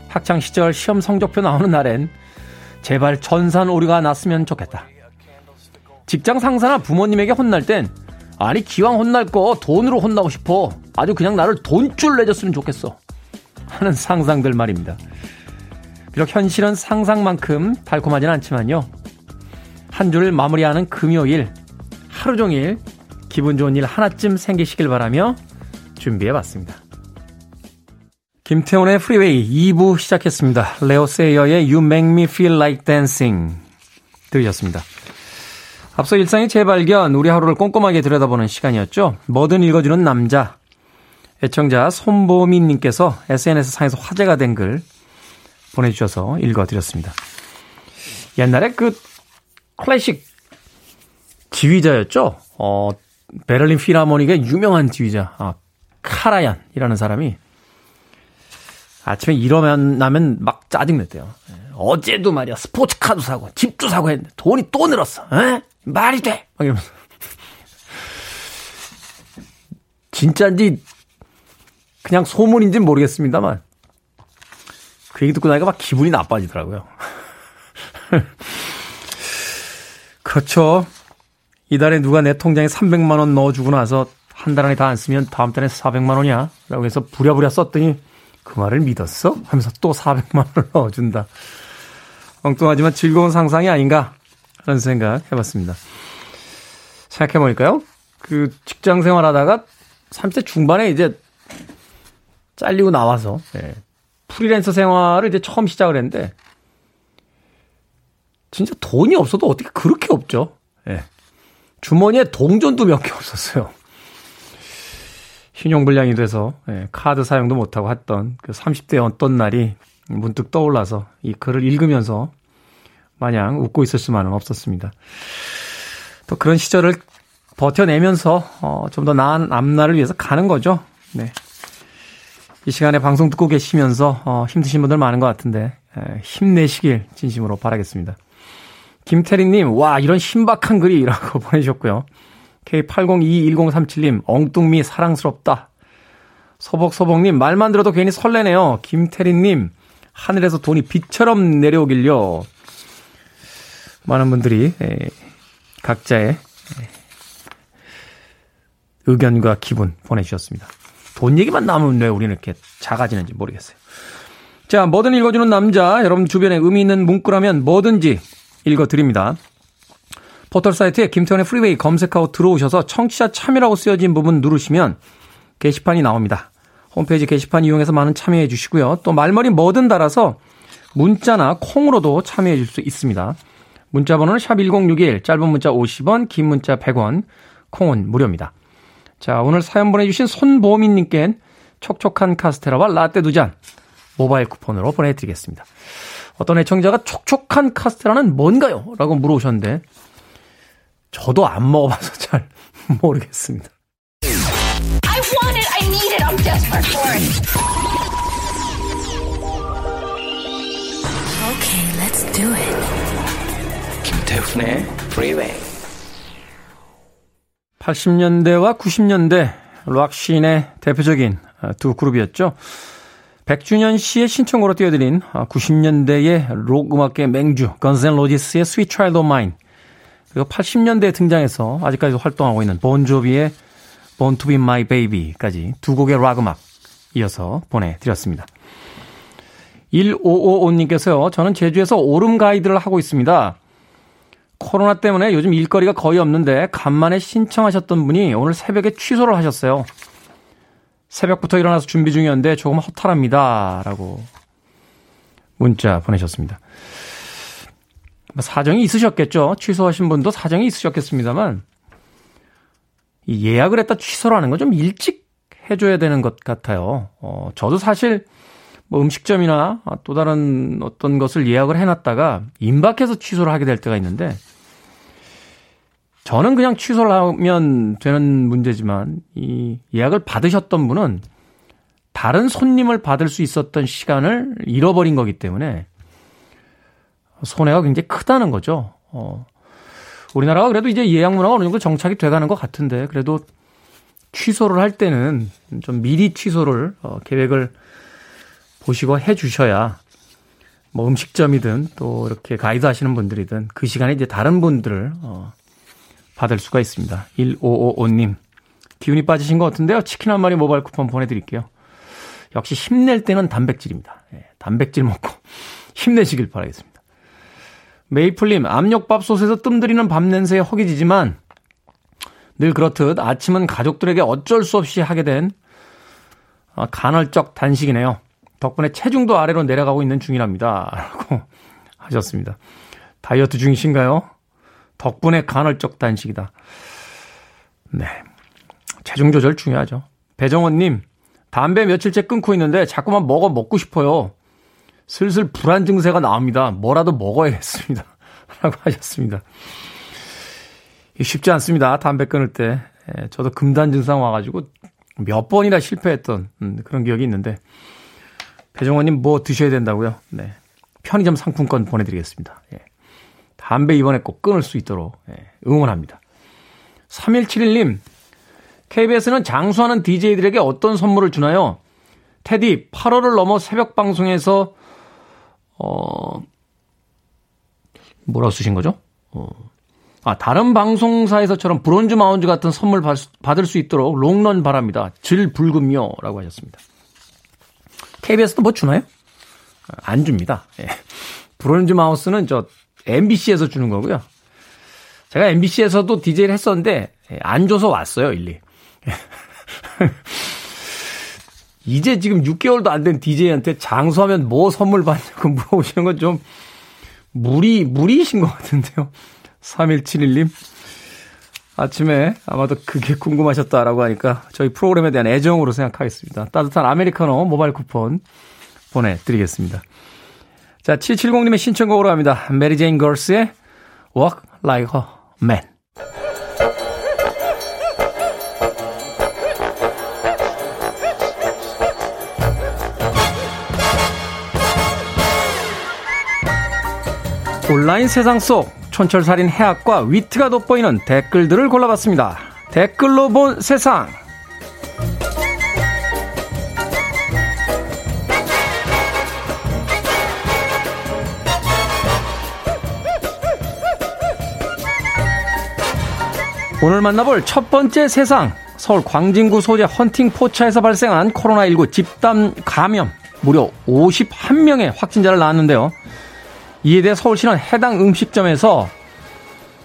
학창시절 시험 성적표 나오는 날엔 제발 전산 오류가 났으면 좋겠다. 직장 상사나 부모님에게 혼날 땐 아니 기왕 혼날 거 돈으로 혼나고 싶어. 아주 그냥 나를 돈줄 내줬으면 좋겠어 하는 상상들 말입니다. 비록 현실은 상상만큼 달콤하진 않지만요, 한 주를 마무리하는 금요일 하루 종일 기분 좋은 일 하나쯤 생기시길 바라며 준비해봤습니다. 김태훈의 프리웨이 이 부 시작했습니다. 레오 세이어의 You Make Me Feel Like Dancing 들으셨습니다. 앞서 일상의 재발견, 우리 하루를 꼼꼼하게 들여다보는 시간이었죠. 뭐든 읽어주는 남자, 애청자 손보민님께서 에스엔에스상에서 화제가 된 글 보내주셔서 읽어드렸습니다. 옛날에 그 클래식 지휘자였죠. 어, 베를린 필하모닉의 유명한 지휘자, 아, 카라얀이라는 사람이 아침에 일어나면 막 짜증냈대요. 어제도 말이야 스포츠카도 사고 집도 사고 했는데 돈이 또 늘었어. 에? 말이 돼! 막 이러면서 진짜인지 그냥 소문인지는 모르겠습니다만 그 얘기 듣고 나니까 막 기분이 나빠지더라고요. 그렇죠. 이달에 누가 내 통장에 삼백만 원 넣어주고 나서 한 달 안에 다 안 쓰면 다음 달에 사백만 원이야 라고 해서 부랴부랴 썼더니 그 말을 믿었어? 하면서 또 사백만 원을 넣어준다. 엉뚱하지만 즐거운 상상이 아닌가 하는 생각 해봤습니다. 생각해보니까요, 그 직장 생활하다가 삼십 대 중반에 이제 잘리고 나와서 네. 프리랜서 생활을 이제 처음 시작을 했는데 진짜 돈이 없어도 어떻게 그렇게 없죠. 예. 주머니에 동전도 몇 개 없었어요. 신용불량이 돼서 예, 카드 사용도 못하고 했던 그 삼십 대의 어떤 날이 문득 떠올라서 이 글을 읽으면서 마냥 웃고 있을 수만은 없었습니다. 또 그런 시절을 버텨내면서 어, 좀 더 나은 앞날을 위해서 가는 거죠. 네. 이 시간에 방송 듣고 계시면서 어, 힘드신 분들 많은 것 같은데 에, 힘내시길 진심으로 바라겠습니다. 김태리님, 와 이런 신박한 글이라고 보내주셨고요. 케이 팔공이일공삼칠님 엉뚱미 사랑스럽다. 서복서복님, 말만 들어도 괜히 설레네요. 김태리님, 하늘에서 돈이 빛처럼 내려오길요. 많은 분들이 에, 각자의 에, 의견과 기분 보내주셨습니다. 돈 얘기만 남으면 왜 우리는 이렇게 작아지는지 모르겠어요. 자, 뭐든 읽어주는 남자, 여러분 주변에 의미 있는 문구라면 뭐든지 읽어드립니다. 포털사이트에 김태원의 프리웨이 검색하고 들어오셔서 청취자 참여라고 쓰여진 부분 누르시면 게시판이 나옵니다. 홈페이지 게시판 이용해서 많은 참여해 주시고요. 또 말머리 뭐든 달아서 문자나 콩으로도 참여해 줄 수 있습니다. 문자 번호는 샵 일공육일, 짧은 문자 오십 원, 긴 문자 백 원, 콩은 무료입니다. 자, 오늘 사연 보내주신 손보민님께는 촉촉한 카스테라와 라떼 두 잔 모바일 쿠폰으로 보내드리겠습니다. 어떤 애청자가 촉촉한 카스테라는 뭔가요? 라고 물어오셨는데 저도 안 먹어봐서 잘 모르겠습니다. I want it, I need it, I'm desperate for it. Okay, let's do it. 김태훈의 Freeway. 팔십 년대와 구십 년대 락씬의 대표적인 두 그룹이었죠. 백준현 씨의 신청으로 띄워드린 구십 년대의 록 음악계 맹주 Guns N' Roses의 Sweet Child O' Mine, 그리고 팔십 년대에 등장해서 아직까지도 활동하고 있는 본조비의 Born to be My Baby까지 두 곡의 락 음악 이어서 보내드렸습니다. 천오백오십오님께서요. 저는 제주에서 오름 가이드를 하고 있습니다. 코로나 때문에 요즘 일거리가 거의 없는데 간만에 신청하셨던 분이 오늘 새벽에 취소를 하셨어요. 새벽부터 일어나서 준비 중이었는데 조금 허탈합니다. 라고 문자 보내셨습니다. 사정이 있으셨겠죠. 취소하신 분도 사정이 있으셨겠습니다만 예약을 했다 취소를 하는 건 좀 일찍 해줘야 되는 것 같아요. 어, 저도 사실 뭐 음식점이나 또 다른 어떤 것을 예약을 해놨다가 임박해서 취소를 하게 될 때가 있는데, 저는 그냥 취소를 하면 되는 문제지만 이 예약을 받으셨던 분은 다른 손님을 받을 수 있었던 시간을 잃어버린 거기 때문에 손해가 굉장히 크다는 거죠. 어, 우리나라가 그래도 이제 예약 문화가 어느 정도 정착이 돼가는 것 같은데, 그래도 취소를 할 때는 좀 미리 취소를 어, 계획을 보시고 해 주셔야 뭐 음식점이든 또 이렇게 가이드 하시는 분들이든 그 시간에 이제 다른 분들을 어, 받을 수가 있습니다. 천오백오십오님. 기운이 빠지신 것 같은데요. 치킨 한 마리 모바일 쿠폰 보내드릴게요. 역시 힘낼 때는 단백질입니다. 예, 단백질 먹고 힘내시길 바라겠습니다. 메이플님. 압력밥솥에서 뜸들이는 밥 냄새에 허기지지만 늘 그렇듯 아침은 가족들에게 어쩔 수 없이 하게 된 간헐적 단식이네요. 덕분에 체중도 아래로 내려가고 있는 중이랍니다. 라고 하셨습니다. 다이어트 중이신가요? 덕분에 간헐적 단식이다. 네, 체중 조절 중요하죠. 배정원님, 담배 며칠째 끊고 있는데 자꾸만 먹어 먹고 싶어요. 슬슬 불안 증세가 나옵니다. 뭐라도 먹어야겠습니다. 라고 하셨습니다. 쉽지 않습니다. 담배 끊을 때. 저도 금단 증상 와가지고 몇 번이나 실패했던 그런 기억이 있는데, 배정원님 뭐 드셔야 된다고요? 네, 편의점 상품권 보내드리겠습니다. 예. 담배 이번에 꼭 끊을 수 있도록 응원합니다. 삼일칠일님. 케이비에스는 장수하는 디제이들에게 어떤 선물을 주나요? 테디, 팔월을 넘어 새벽 방송에서 어 뭐라고 쓰신 거죠? 어. 아, 다른 방송사에서처럼 브론즈 마운즈 같은 선물 받을 수 있도록 롱런 바랍니다. 질 불금요. 라고 하셨습니다. 케이비에스도 뭐 주나요? 안 줍니다. 예. 브론즈 마우스는 저 엠비씨에서 주는 거고요. 제가 엠비씨에서도 디제이를 했었는데 안 줘서 왔어요, 일리. 이제 지금 육 개월도 안 된 디제이한테 장수하면 뭐 선물 받냐고 물어보시는 건 좀 무리, 무리이신 것 같은데요. 삼일칠일님. 아침에 아마도 그게 궁금하셨다라고 하니까 저희 프로그램에 대한 애정으로 생각하겠습니다. 따뜻한 아메리카노 모바일 쿠폰 보내드리겠습니다. 자, 칠백칠십님의 신청곡으로 갑니다. 메리 제인 걸스의 Walk Like a Man. 온라인 세상 속 촌철살인 해학과 위트가 돋보이는 댓글들을 골라봤습니다. 댓글로 본 세상. 오늘 만나볼 첫 번째 세상. 서울 광진구 소재 헌팅 포차에서 발생한 코로나십구 집단 감염, 무려 오십일 명의 확진자를 낳았는데요. 이에 대해 서울시는 해당 음식점에서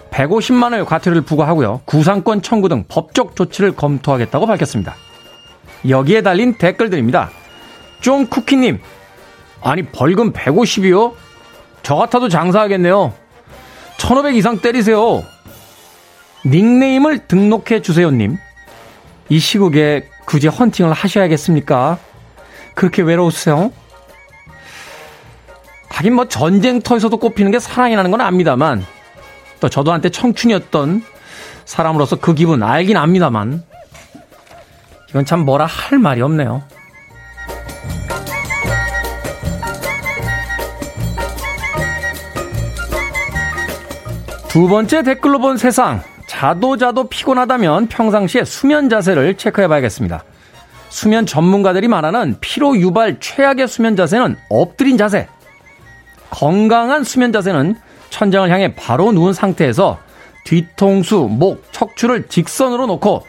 백오십만 원의 과태료를 부과하고요, 구상권 청구 등 법적 조치를 검토하겠다고 밝혔습니다. 여기에 달린 댓글들입니다. 쫑쿠키님, 아니 벌금 백오십이요? 저 같아도 장사하겠네요. 천오백 이상 때리세요. 닉네임을 등록해 주세요님. 이 시국에 굳이 헌팅을 하셔야겠습니까? 그렇게 외로우세요? 하긴 뭐 전쟁터에서도 꼽히는 게 사랑이라는 건 압니다만, 또 저도 한때 청춘이었던 사람으로서 그 기분 알긴 압니다만 이건 참 뭐라 할 말이 없네요. 두 번째 댓글로 본 세상. 자도 자도 피곤하다면 평상시에 수면 자세를 체크해봐야겠습니다. 수면 전문가들이 말하는 피로 유발 최악의 수면 자세는 엎드린 자세. 건강한 수면 자세는 천장을 향해 바로 누운 상태에서 뒤통수, 목, 척추를 직선으로 놓고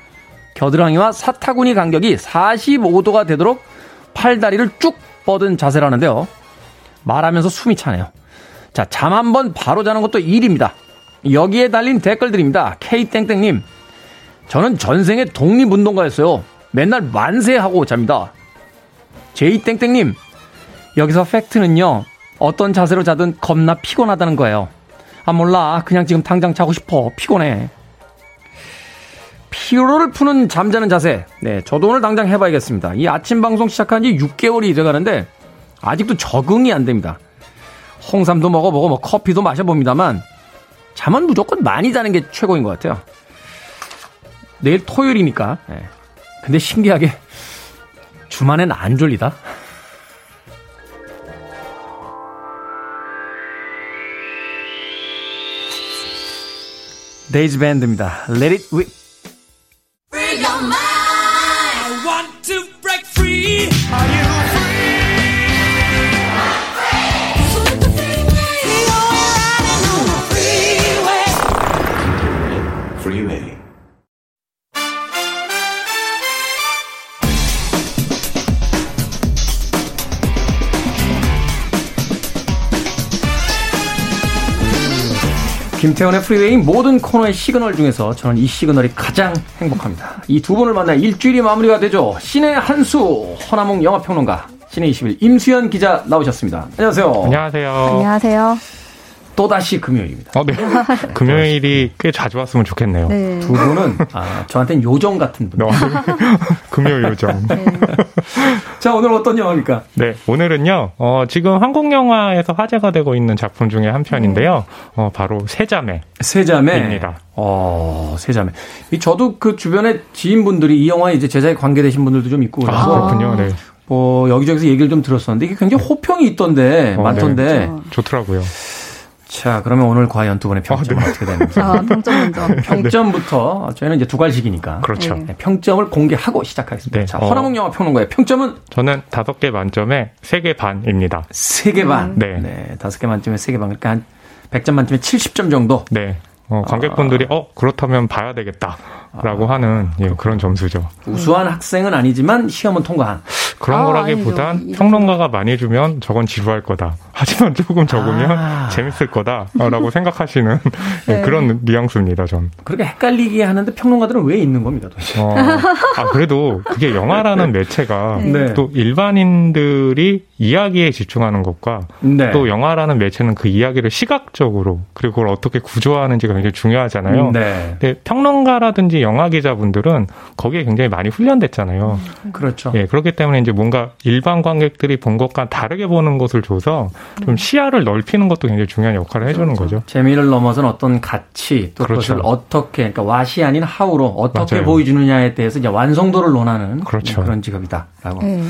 겨드랑이와 사타구니 간격이 사십오 도가 되도록 팔다리를 쭉 뻗은 자세라는데요. 말하면서 숨이 차네요. 자, 잠 한 번 바로 자는 것도 일입니다. 여기에 달린 댓글들입니다. K땡땡님, 저는 전생에 독립운동가였어요. 맨날 만세하고 잡니다. J땡땡님, 여기서 팩트는요, 어떤 자세로 자든 겁나 피곤하다는 거예요. 아 몰라, 그냥 지금 당장 자고 싶어. 피곤해. 피로를 푸는 잠자는 자세. 네, 저도 오늘 당장 해봐야겠습니다. 이 아침 방송 시작한 지 육 개월이 돼가는데 아직도 적응이 안 됩니다. 홍삼도 먹어보고 뭐 커피도 마셔봅니다만 잠은 무조건 많이 자는 게 최고인 것 같아요. 내일 토요일이니까. 네. 근데 신기하게 주말엔 안 졸리다. 데이즈 밴드입니다. Let it rip. Free your mind. I want to break free. Are you free? I'm free. You're riding on the freeway. Freeway. 김태원의 프리웨이 모든 코너의 시그널 중에서 저는 이 시그널이 가장 행복합니다. 이 두 분을 만나 일주일이 마무리가 되죠. 신의 한수 허남몽 영화평론가, 신의 이십일 임수연 기자 나오셨습니다. 안녕하세요. 안녕하세요. 안녕하세요. 또다시 금요일입니다. 어, 네. 금요일이 꽤 자주 왔으면 좋겠네요. 네. 두 분은 아, 저한테는 요정 같은 분. 금요일 요정. 네. 자, 오늘 어떤 영화입니까? 네, 오늘은요. 어, 지금 한국 영화에서 화제가 되고 있는 작품 중에 한 편인데요. 어, 바로 세자매. 세자매입니다. 어, 세자매. 저도 그 주변에 지인분들이 이 영화에 이제 제작에 관계되신 분들도 좀 있고 그래서. 아, 그렇군요. 네. 뭐 여기저기서 얘기를 좀 들었었는데 이게 굉장히 호평이 있던데 어, 많던데. 네. 좋더라고요. 자, 그러면 오늘 과연 두 분의 평점은 아, 네. 어떻게 되는지. 아, 평점 먼저. 평점부터 저희는 이제 두 갈식이니까. 그렇죠. 네, 평점을 공개하고 시작하겠습니다. 네. 자, 허남몽 영화 평론가의 평점은? 저는 다섯 개 만점에 세 개 반입니다. 세 개 반? 음. 네. 네. 다섯 개 만점에 세 개 반. 그러니까 한 백 점 만점에 칠십 점 정도? 네. 어, 관객분들이, 아, 어, 그렇다면 봐야 되겠다. 라고 아, 하는, 예, 그런 점수죠. 우수한 학생은 아니지만 시험은 통과한. 그런 아, 거라기보단 아니죠. 평론가가 많이 주면 저건 지루할 거다. 하지만 조금 적으면 아. 재밌을 거다라고 생각하시는 네. 그런 뉘앙스입니다, 전. 그렇게 헷갈리게 하는데 평론가들은 왜 있는 겁니다, 도대체. 어, 아, 그래도 그게 영화라는 네. 매체가 네. 또 일반인들이 이야기에 집중하는 것과 네. 또 영화라는 매체는 그 이야기를 시각적으로 그리고 그걸 어떻게 구조하는지가 굉장히 중요하잖아요. 네. 근데 평론가라든지 영화 기자분들은 거기에 굉장히 많이 훈련됐잖아요. 음, 그렇죠. 예, 그렇기 때문에 이제 뭔가 일반 관객들이 본 것과 다르게 보는 것을 줘서 좀 시야를 넓히는 것도 굉장히 중요한 역할을 그렇죠. 해주는 거죠. 재미를 넘어선 어떤 가치 또 그렇죠. 그것을 어떻게 그러니까 왓이 아닌 하우로 어떻게 맞아요. 보여주느냐에 대해서 이제 완성도를 논하는 그렇죠. 그런 직업이다라고. 네.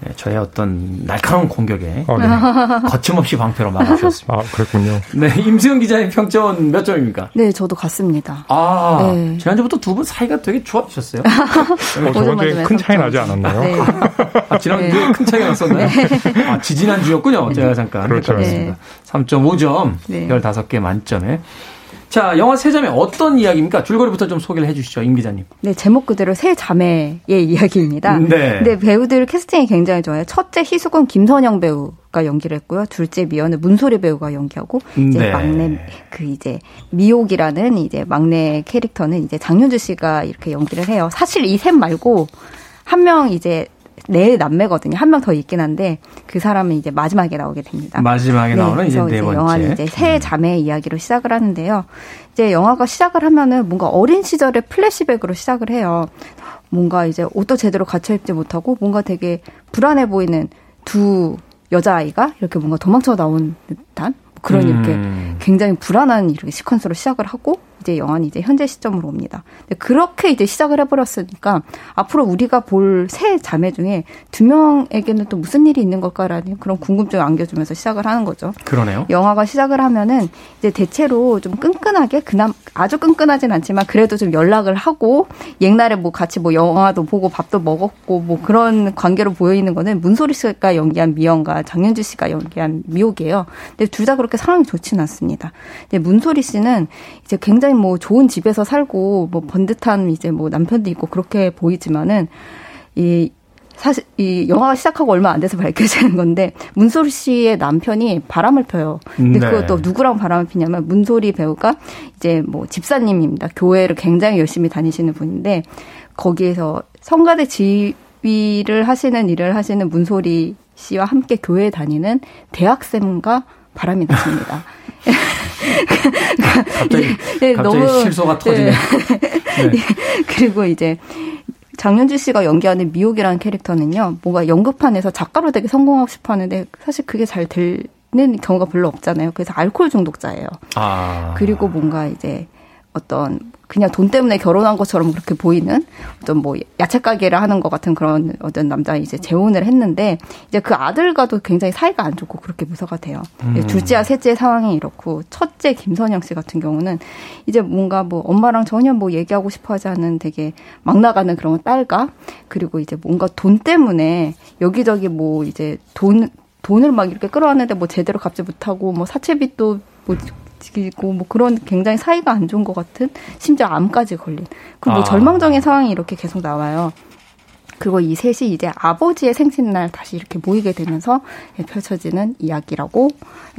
네, 저의 어떤 날카로운 공격에 아, 네. 거침없이 방패로 막아주셨습니다. 아, 그랬군요. 네, 임수연 기자의 평점은 몇 점입니까? 네, 저도 같습니다. 아, 네. 지난주부터 두 분 사이가 되게 좋아지셨어요. 어, 저번주에 큰 차이 나지 않았나요? 네. 아, 지난주에 네. 큰 차이 났었나요? 네. 아, 지지난주였군요. 제가 잠깐. 그렇죠. 네. 삼 점 오 점, 네. 열다섯 개 만점에. 자, 영화 세자매 어떤 이야기입니까? 줄거리부터 좀 소개를 해주시죠, 임 기자님. 네, 제목 그대로 세 자매의 이야기입니다. 네. 네, 배우들 캐스팅이 굉장히 좋아요. 첫째 희숙은 김선영 배우가 연기를 했고요. 둘째 미연은 문소리 배우가 연기하고, 이제 네. 막내 그 이제 미옥이라는 이제 막내 캐릭터는 이제 장윤주 씨가 이렇게 연기를 해요. 사실 이 셋 말고 한 명 이제. 네 남매거든요. 한 명 더 있긴 한데 그 사람은 이제 마지막에 나오게 됩니다. 마지막에 네, 나오는 이제 네 번째. 영화는 이제 세 자매의 이야기로 시작을 하는데요. 이제 영화가 시작을 하면은 뭔가 어린 시절의 플래시백으로 시작을 해요. 뭔가 이제 옷도 제대로 갖춰 입지 못하고 뭔가 되게 불안해 보이는 두 여자아이가 이렇게 뭔가 도망쳐 나온 듯한 그런 음. 이렇게 굉장히 불안한 이렇게 시퀀스로 시작을 하고 이제 영화는 이제 현재 시점으로 옵니다. 근데 그렇게 이제 시작을 해버렸으니까 앞으로 우리가 볼 세 자매 중에 두 명에게는 또 무슨 일이 있는 걸까라는 그런 궁금증을 안겨주면서 시작을 하는 거죠. 그러네요. 영화가 시작을 하면은 이제 대체로 좀 끈끈하게 그나마 아주 끈끈하진 않지만 그래도 좀 연락을 하고 옛날에 뭐 같이 뭐 영화도 보고 밥도 먹었고 뭐 그런 관계로 보여있는 거는 문소리 씨가 연기한 미연과 장윤주 씨가 연기한 미옥이에요. 근데 둘 다 그렇게 상황이 좋지는 않습니다. 이제 문소리 씨는 이제 굉장히 뭐 좋은 집에서 살고 뭐 번듯한 이제 뭐 남편도 있고 그렇게 보이지만은 이 사실 이 영화가 시작하고 얼마 안 돼서 밝혀지는 건데 문소리 씨의 남편이 바람을 펴요. 근데 네. 그것도 누구랑 바람을 피냐면 문소리 배우가 이제 뭐 집사님입니다. 교회를 굉장히 열심히 다니시는 분인데 거기에서 성가대 지휘를 하시는 일을 하시는 문소리 씨와 함께 교회에 다니는 대학생과 바람이 났습니다. 갑자기, 네, 갑자기 너무, 실소가 터지네. 네. 네. 그리고 이제 장윤주 씨가 연기하는 미옥이라는 캐릭터는요. 뭔가 연극판에서 작가로 되게 성공하고 싶어 하는데 사실 그게 잘 되는 경우가 별로 없잖아요. 그래서 알코올 중독자예요. 아. 그리고 뭔가 이제 어떤 그냥 돈 때문에 결혼한 것처럼 그렇게 보이는 어떤 뭐 야채 가게를 하는 것 같은 그런 어떤 남자 이제 재혼을 했는데 이제 그 아들과도 굉장히 사이가 안 좋고 그렇게 묘사가 돼요. 음. 둘째와 셋째 상황이 이렇고 첫째 김선영 씨 같은 경우는 이제 뭔가 뭐 엄마랑 전혀 뭐 얘기하고 싶어하지 않은 되게 막 나가는 그런 딸과 그리고 이제 뭔가 돈 때문에 여기저기 뭐 이제 돈 돈을 막 이렇게 끌어왔는데 뭐 제대로 갚지 못하고 뭐 사채빚도 뭐 지키고 뭐 그런 굉장히 사이가 안 좋은 것 같은 심지어 암까지 걸린 그리고 뭐 아. 절망적인 상황이 이렇게 계속 나와요. 그리고 이 셋이 이제 아버지의 생신날 다시 이렇게 모이게 되면서 펼쳐지는 이야기라고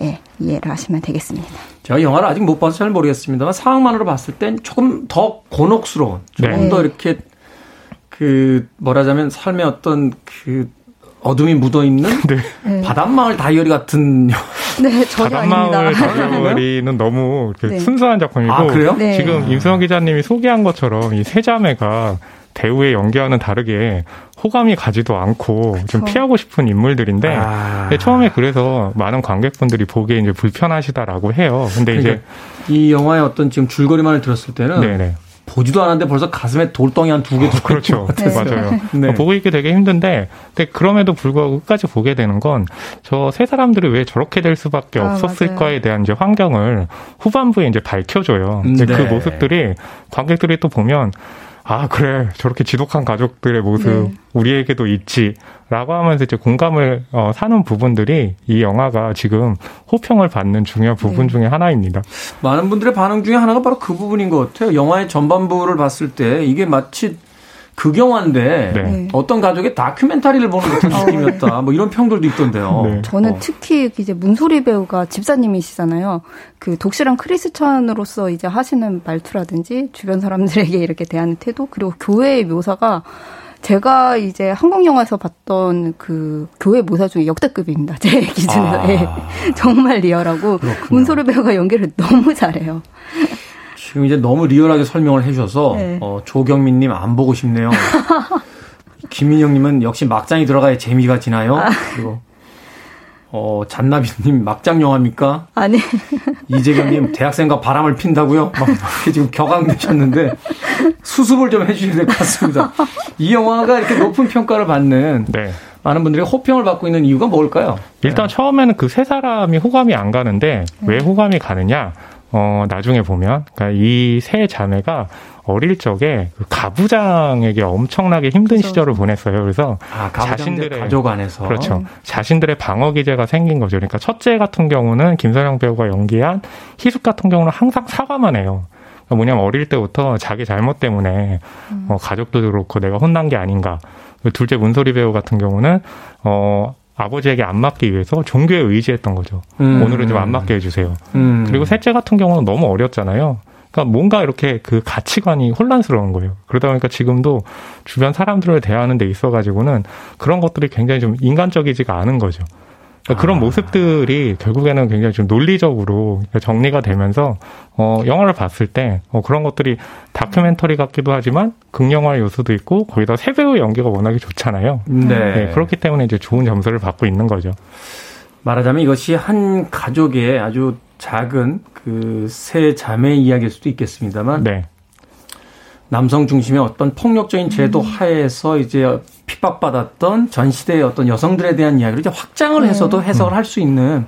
예, 이해를 하시면 되겠습니다. 제가 영화를 아직 못 봐서 잘 모르겠습니다만 상황만으로 봤을 땐 조금 더 곤혹스러운 조금 네. 더 이렇게 그 뭐라자면 삶의 어떤 그 어둠이 묻어있는 네. 바닷마을 다이어리 같은 네, 바닷마을 다이어리는 너무 네. 순수한 작품이고 아, 그래요? 네. 지금 임수영 기자님이 소개한 것처럼 이 세 자매가 배우의 연기와는 다르게 호감이 가지도 않고 그쵸. 좀 피하고 싶은 인물들인데 아. 처음에 그래서 많은 관객분들이 보기에 이제 불편하시다라고 해요. 근데 그러니까 이제 이 영화의 어떤 지금 줄거리만을 들었을 때는 네네. 보지도 않았는데 벌써 가슴에 돌덩이 한 두 개 들어있는 어, 그렇죠. 것 같아서. 맞아요. 네. 보고 있기 되게 힘든데 근데 그럼에도 불구하고 끝까지 보게 되는 건 저 세 사람들이 왜 저렇게 될 수밖에 아, 없었을까에 맞아요. 대한 이제 환경을 후반부에 이제 밝혀줘요. 근데 네. 그 모습들이 관객들이 또 보면 아 그래 저렇게 지독한 가족들의 모습 네. 우리에게도 있지 라고 하면서 이제 공감을 어, 사는 부분들이 이 영화가 지금 호평을 받는 중요한 부분 네. 중에 하나입니다. 많은 분들의 반응 중에 하나가 바로 그 부분인 것 같아요. 영화의 전반부를 봤을 때 이게 마치 극영화인데 네. 어떤 가족의 다큐멘터리를 보는 듯한 느낌이었다. 뭐 이런 평들도 있던데요. 네. 저는 어. 특히 이제 문소리 배우가 집사님이시잖아요. 그 독실한 크리스찬으로서 이제 하시는 말투라든지 주변 사람들에게 이렇게 대하는 태도 그리고 교회의 묘사가 제가 이제 한국 영화에서 봤던 그 교회 모사 중에 역대급입니다. 제 기준으로. 아. 네. 정말 리얼하고 그렇군요. 문소리 배우가 연기를 너무 잘해요. 지금 이제 너무 리얼하게 설명을 해주셔서 네. 어, 조경민님 안 보고 싶네요. 김민영님은 역시 막장이 들어가야 재미가 지나요. 아. 그리고 어, 잔나비님 막장 영화입니까? 아니. 이재경님 대학생과 바람을 핀다고요? 막 이렇게 지금 격앙되셨는데 수습을 좀 해주셔야 될 것 같습니다. 이 영화가 이렇게 높은 평가를 받는. 네. 많은 분들이 호평을 받고 있는 이유가 뭘까요? 일단 네. 처음에는 그 세 사람이 호감이 안 가는데 왜 호감이 가느냐? 어, 나중에 보면, 그니까 이 세 자매가 어릴 적에 그 가부장에게 엄청나게 힘든 그렇죠. 시절을 보냈어요. 그래서 아, 자신들의 가족 안에서 그렇죠. 자신들의 방어 기제가 생긴 거죠. 그러니까 첫째 같은 경우는 김선영 배우가 연기한 희숙 같은 경우는 항상 사과만 해요. 그러니까 뭐냐면 어릴 때부터 자기 잘못 때문에 음. 어, 가족도 그렇고 내가 혼난 게 아닌가. 둘째 문소리 배우 같은 경우는 어. 아버지에게 안 맞기 위해서 종교에 의지했던 거죠. 음. 오늘은 좀 안 맞게 해주세요. 음. 그리고 셋째 같은 경우는 너무 어렸잖아요. 그러니까 뭔가 이렇게 그 가치관이 혼란스러운 거예요. 그러다 보니까 지금도 주변 사람들을 대하는 데 있어가지고는 그런 것들이 굉장히 좀 인간적이지가 않은 거죠. 그러니까 아. 그런 모습들이 결국에는 굉장히 좀 논리적으로 정리가 되면서 어, 영화를 봤을 때 어, 그런 것들이 다큐멘터리 같기도 하지만 극영화 요소도 있고 거기다 세 배우 연기가 워낙에 좋잖아요. 네. 네, 그렇기 때문에 이제 좋은 점수를 받고 있는 거죠. 말하자면 이것이 한 가족의 아주 작은 그 그 세 자매 이야기일 수도 있겠습니다만 네. 남성 중심의 어떤 폭력적인 제도 하에서 이제 핍박받았던 전 시대의 어떤 여성들에 대한 이야기를 이제 확장을 해서도 해석을 할 수 있는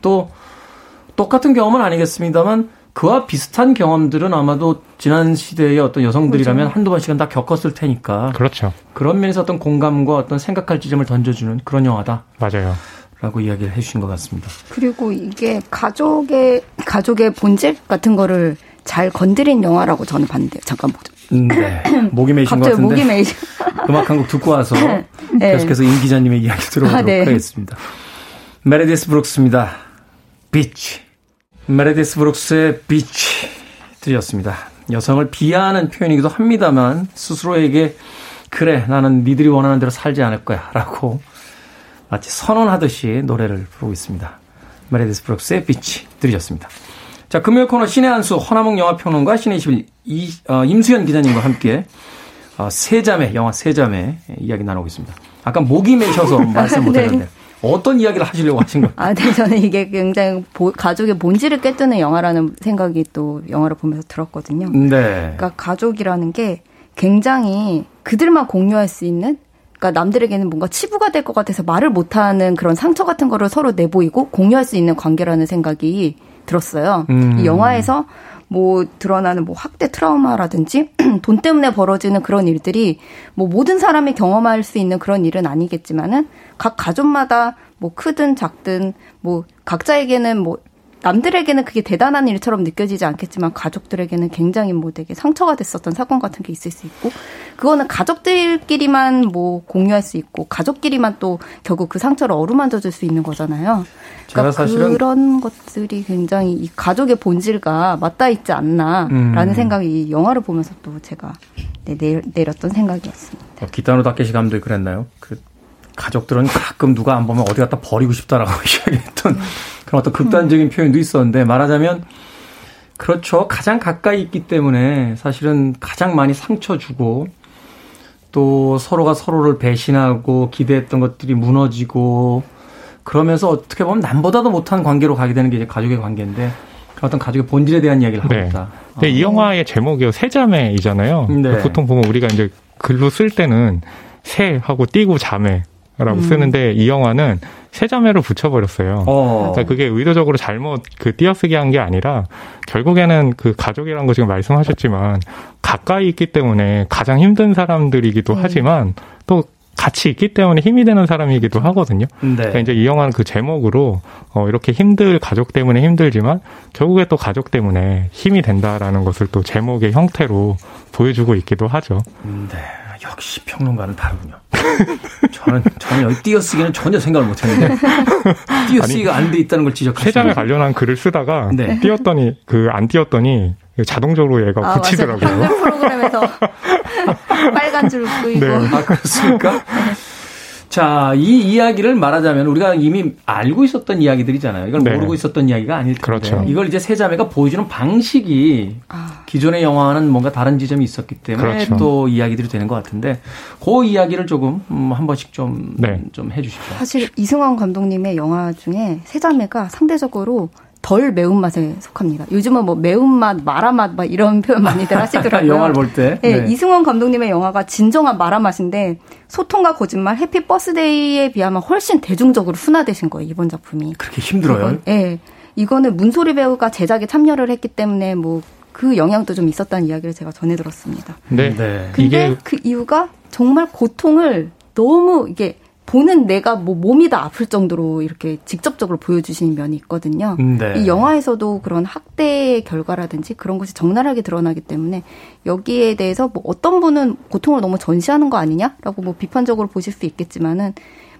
또 똑같은 경험은 아니겠습니다만 그와 비슷한 경험들은 아마도 지난 시대의 어떤 여성들이라면 그렇죠. 한두 번씩은 다 겪었을 테니까 그렇죠. 그런 면에서 어떤 공감과 어떤 생각할 지점을 던져주는 그런 영화다. 맞아요. 라고 이야기를 해주신 것 같습니다. 그리고 이게 가족의 가족의 본질 같은 거를 잘 건드린 영화라고 저는 봤는데요. 잠깐 목 좀. 네. 목이 메이신 것 같은데. 목이 메이신. 음악 한 곡 듣고 와서 네. 계속해서 임 기자님의 이야기 들어보도록 아, 네. 하겠습니다. 메레디스 브룩스입니다. 비치. 메레디스 브룩스의 비치 들렸습니다. 여성을 비하하는 표현이기도 합니다만 스스로에게 그래 나는 니들이 원하는 대로 살지 않을 거야 라고 마치 선언하듯이 노래를 부르고 있습니다. 메레디스 브룩스의 비치 들으셨습니다. 자, 금요일 코너 신의 한수 허남몽 영화평론가 신의 이십일 이, 어, 임수현 기자님과 함께 어, 세자매 영화 세자매 이야기 나누고 있습니다. 아까 목이 메셔서 말씀 못했는데 네. 어떤 이야기를 하시려고 하신 거예요? 아, 네, 저는 이게 굉장히 보, 가족의 본질을 꿰뚫는 영화라는 생각이 또 영화를 보면서 들었거든요. 네. 그러니까 가족이라는 게 굉장히 그들만 공유할 수 있는 그러니까 남들에게는 뭔가 치부가 될 것 같아서 말을 못하는 그런 상처 같은 거를 서로 내보이고 공유할 수 있는 관계라는 생각이 들었어요. 음. 이 영화에서 뭐 드러나는 뭐 학대 트라우마라든지 돈 때문에 벌어지는 그런 일들이 뭐 모든 사람이 경험할 수 있는 그런 일은 아니겠지만은 각 가족마다 뭐 크든 작든 뭐 각자에게는 뭐 남들에게는 그게 대단한 일처럼 느껴지지 않겠지만 가족들에게는 굉장히 뭐 되게 상처가 됐었던 사건 같은 게 있을 수 있고 그거는 가족들끼리만 뭐 공유할 수 있고 가족끼리만 또 결국 그 상처를 어루만져 줄 수 있는 거잖아요. 그러니까 제가 사실은 그런 것들이 굉장히 이 가족의 본질과 맞닿아 있지 않나라는 음. 생각이 이 영화를 보면서 또 제가 네, 내, 내렸던 생각이었습니다. 어, 기타노 다케시 감독이 그랬나요? 그 가족들은 가끔 누가 안 보면 어디 갖다 버리고 싶다라고 이야기했던 네. 그런 어떤 극단적인 음. 표현도 있었는데 말하자면 그렇죠. 가장 가까이 있기 때문에 사실은 가장 많이 상처 주고 또 서로가 서로를 배신하고 기대했던 것들이 무너지고 그러면서 어떻게 보면 남보다도 못한 관계로 가게 되는 게 이제 가족의 관계인데 어떤 가족의 본질에 대한 이야기를 하고 네. 있다. 네, 어. 이 영화의 제목이요. 세자매이잖아요. 네. 보통 보면 우리가 이제 글로 쓸 때는 세하고 띄고 자매. 라고 음. 쓰는데 이 영화는 세자매로 붙여버렸어요. 어. 그러니까 그게 의도적으로 잘못 그 띄어쓰기 한 게 아니라 결국에는 그 가족이라는 거 지금 말씀하셨지만 가까이 있기 때문에 가장 힘든 사람들이기도 음. 하지만 또 같이 있기 때문에 힘이 되는 사람이기도 하거든요. 네. 그러니까 이제 이 영화는 그 제목으로 어, 이렇게 힘들 가족 때문에 힘들지만 결국에 또 가족 때문에 힘이 된다라는 것을 또 제목의 형태로 보여주고 있기도 하죠. 네. 역시 평론가는 다르군요. 저는, 저는 여기 띄어쓰기는 전혀 생각을 못했는데 띄어쓰기가 안 돼 있다는 걸 지적하시네요. 세장에 관련한 글을 쓰다가 네. 띄었더니 그 안 띄었더니 자동적으로 얘가 아, 고치더라고요. 맞아요. 프로그램에서 빨간 줄 끄이고. 네. 아 그렇습니까? 자, 이 이야기를 말하자면 우리가 이미 알고 있었던 이야기들이잖아요. 이걸 네. 모르고 있었던 이야기가 아닐 텐데 그렇죠. 이걸 이제 세자매가 보여주는 방식이 아. 기존의 영화와는 뭔가 다른 지점이 있었기 때문에 그렇죠. 또 이야기들이 되는 것 같은데 그 이야기를 조금 음, 한 번씩 좀, 네. 좀 해주십시오. 사실 이승환 감독님의 영화 중에 세자매가 상대적으로 덜 매운맛에 속합니다. 요즘은 뭐 매운맛, 마라맛 막 이런 표현 많이들 하시더라고요. 영화를 볼 때. 네, 네. 이승원 감독님의 영화가 진정한 마라맛인데 소통과 거짓말, 해피 버스데이에 비하면 훨씬 대중적으로 순화되신 거예요. 이번 작품이. 그렇게 힘들어요? 이건, 네. 이거는 문소리 배우가 제작에 참여를 했기 때문에 뭐 그 영향도 좀 있었다는 이야기를 제가 전해 들었습니다. 네. 네. 근데 이게... 그 이유가 정말 고통을 너무 이게 보는 내가 뭐 몸이 다 아플 정도로 이렇게 직접적으로 보여주시는 면이 있거든요. 네. 이 영화에서도 그런 학대의 결과라든지 그런 것이 적나라하게 드러나기 때문에 여기에 대해서 뭐 어떤 분은 고통을 너무 전시하는 거 아니냐라고 뭐 비판적으로 보실 수 있겠지만은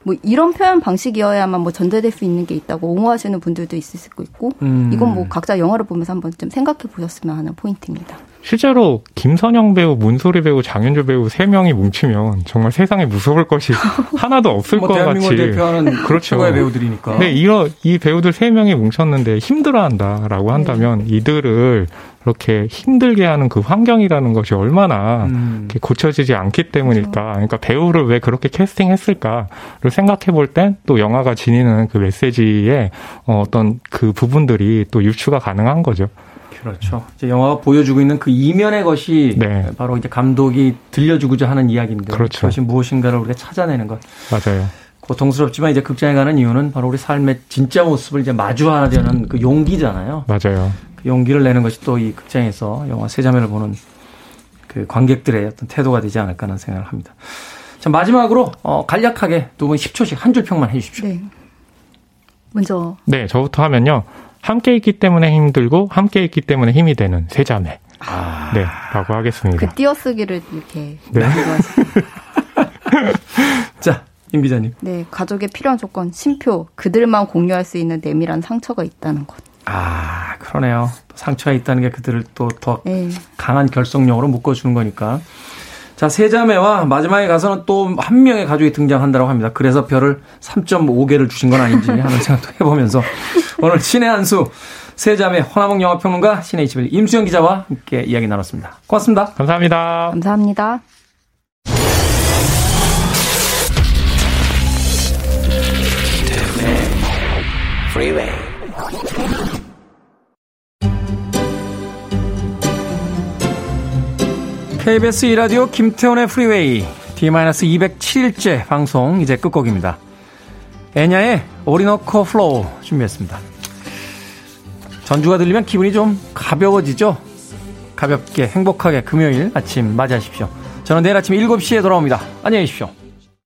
뭐 이런 표현 방식이어야만 뭐 전달될 수 있는 게 있다고 옹호하시는 분들도 있을 수 있고 음. 이건 뭐 각자 영화를 보면서 한번 좀 생각해 보셨으면 하는 포인트입니다. 실제로 김선영 배우, 문소리 배우, 장윤주 배우 세 명이 뭉치면 정말 세상에 무서울 것이 하나도 없을 뭐 것 같이. 대한민국을 대표하는 그렇죠. 최고의 배우들이니까. 근데 이러, 이 배우들 세 명이 뭉쳤는데 힘들어한다라고 한다면 네. 이들을 이렇게 힘들게 하는 그 환경이라는 것이 얼마나 음. 고쳐지지 않기 때문일까. 그러니까 배우를 왜 그렇게 캐스팅했을까를 생각해 볼 땐 또 영화가 지니는 그 메시지의 어떤 그 부분들이 또 유추가 가능한 거죠. 그렇죠. 이제 영화가 보여주고 있는 그 이면의 것이 네. 바로 이제 감독이 들려주고자 하는 이야기인데 그렇죠. 그것이 무엇인가를 우리가 찾아내는 것. 맞아요. 고통스럽지만 이제 극장에 가는 이유는 바로 우리 삶의 진짜 모습을 이제 마주하려는 그 용기잖아요. 맞아요. 그 용기를 내는 것이 또 이 극장에서 영화 세 자매를 보는 그 관객들의 어떤 태도가 되지 않을까 하는 생각을 합니다. 자, 마지막으로 어, 간략하게 두 분 십 초씩 한 줄 평만 해 주십시오. 네. 먼저. 네, 저부터 하면요. 함께 있기 때문에 힘들고 함께 있기 때문에 힘이 되는 세 자매. 아... 네, 라고 하겠습니다. 그 띄어쓰기를 이렇게. 네. 자, 임 기자님. 네, 가족의 필요한 조건, 심표, 그들만 공유할 수 있는 내밀한 상처가 있다는 것. 아, 그러네요. 상처가 있다는 게 그들을 또 더 네. 강한 결속력으로 묶어주는 거니까. 자, 세 자매와 마지막에 가서는 또 한 명의 가족이 등장한다고 합니다. 그래서 별을 삼 점 오 개를 주신 건 아닌지 하는 생각도 해보면서 오늘 신의 한수 세 자매 허남몽 영화평론가 신의 이십일 임수영 기자와 함께 이야기 나눴습니다. 고맙습니다. 감사합니다. 감사합니다. 케이비에스 이 라디오 김태훈의 프리웨이 디 이백칠 일째 방송 이제 끝곡입니다. 애냐의 오리노코 플로우 준비했습니다. 전주가 들리면 기분이 좀 가벼워지죠? 가볍게 행복하게 금요일 아침 맞이하십시오. 저는 내일 아침 일곱 시에 돌아옵니다. 안녕히 계십시오.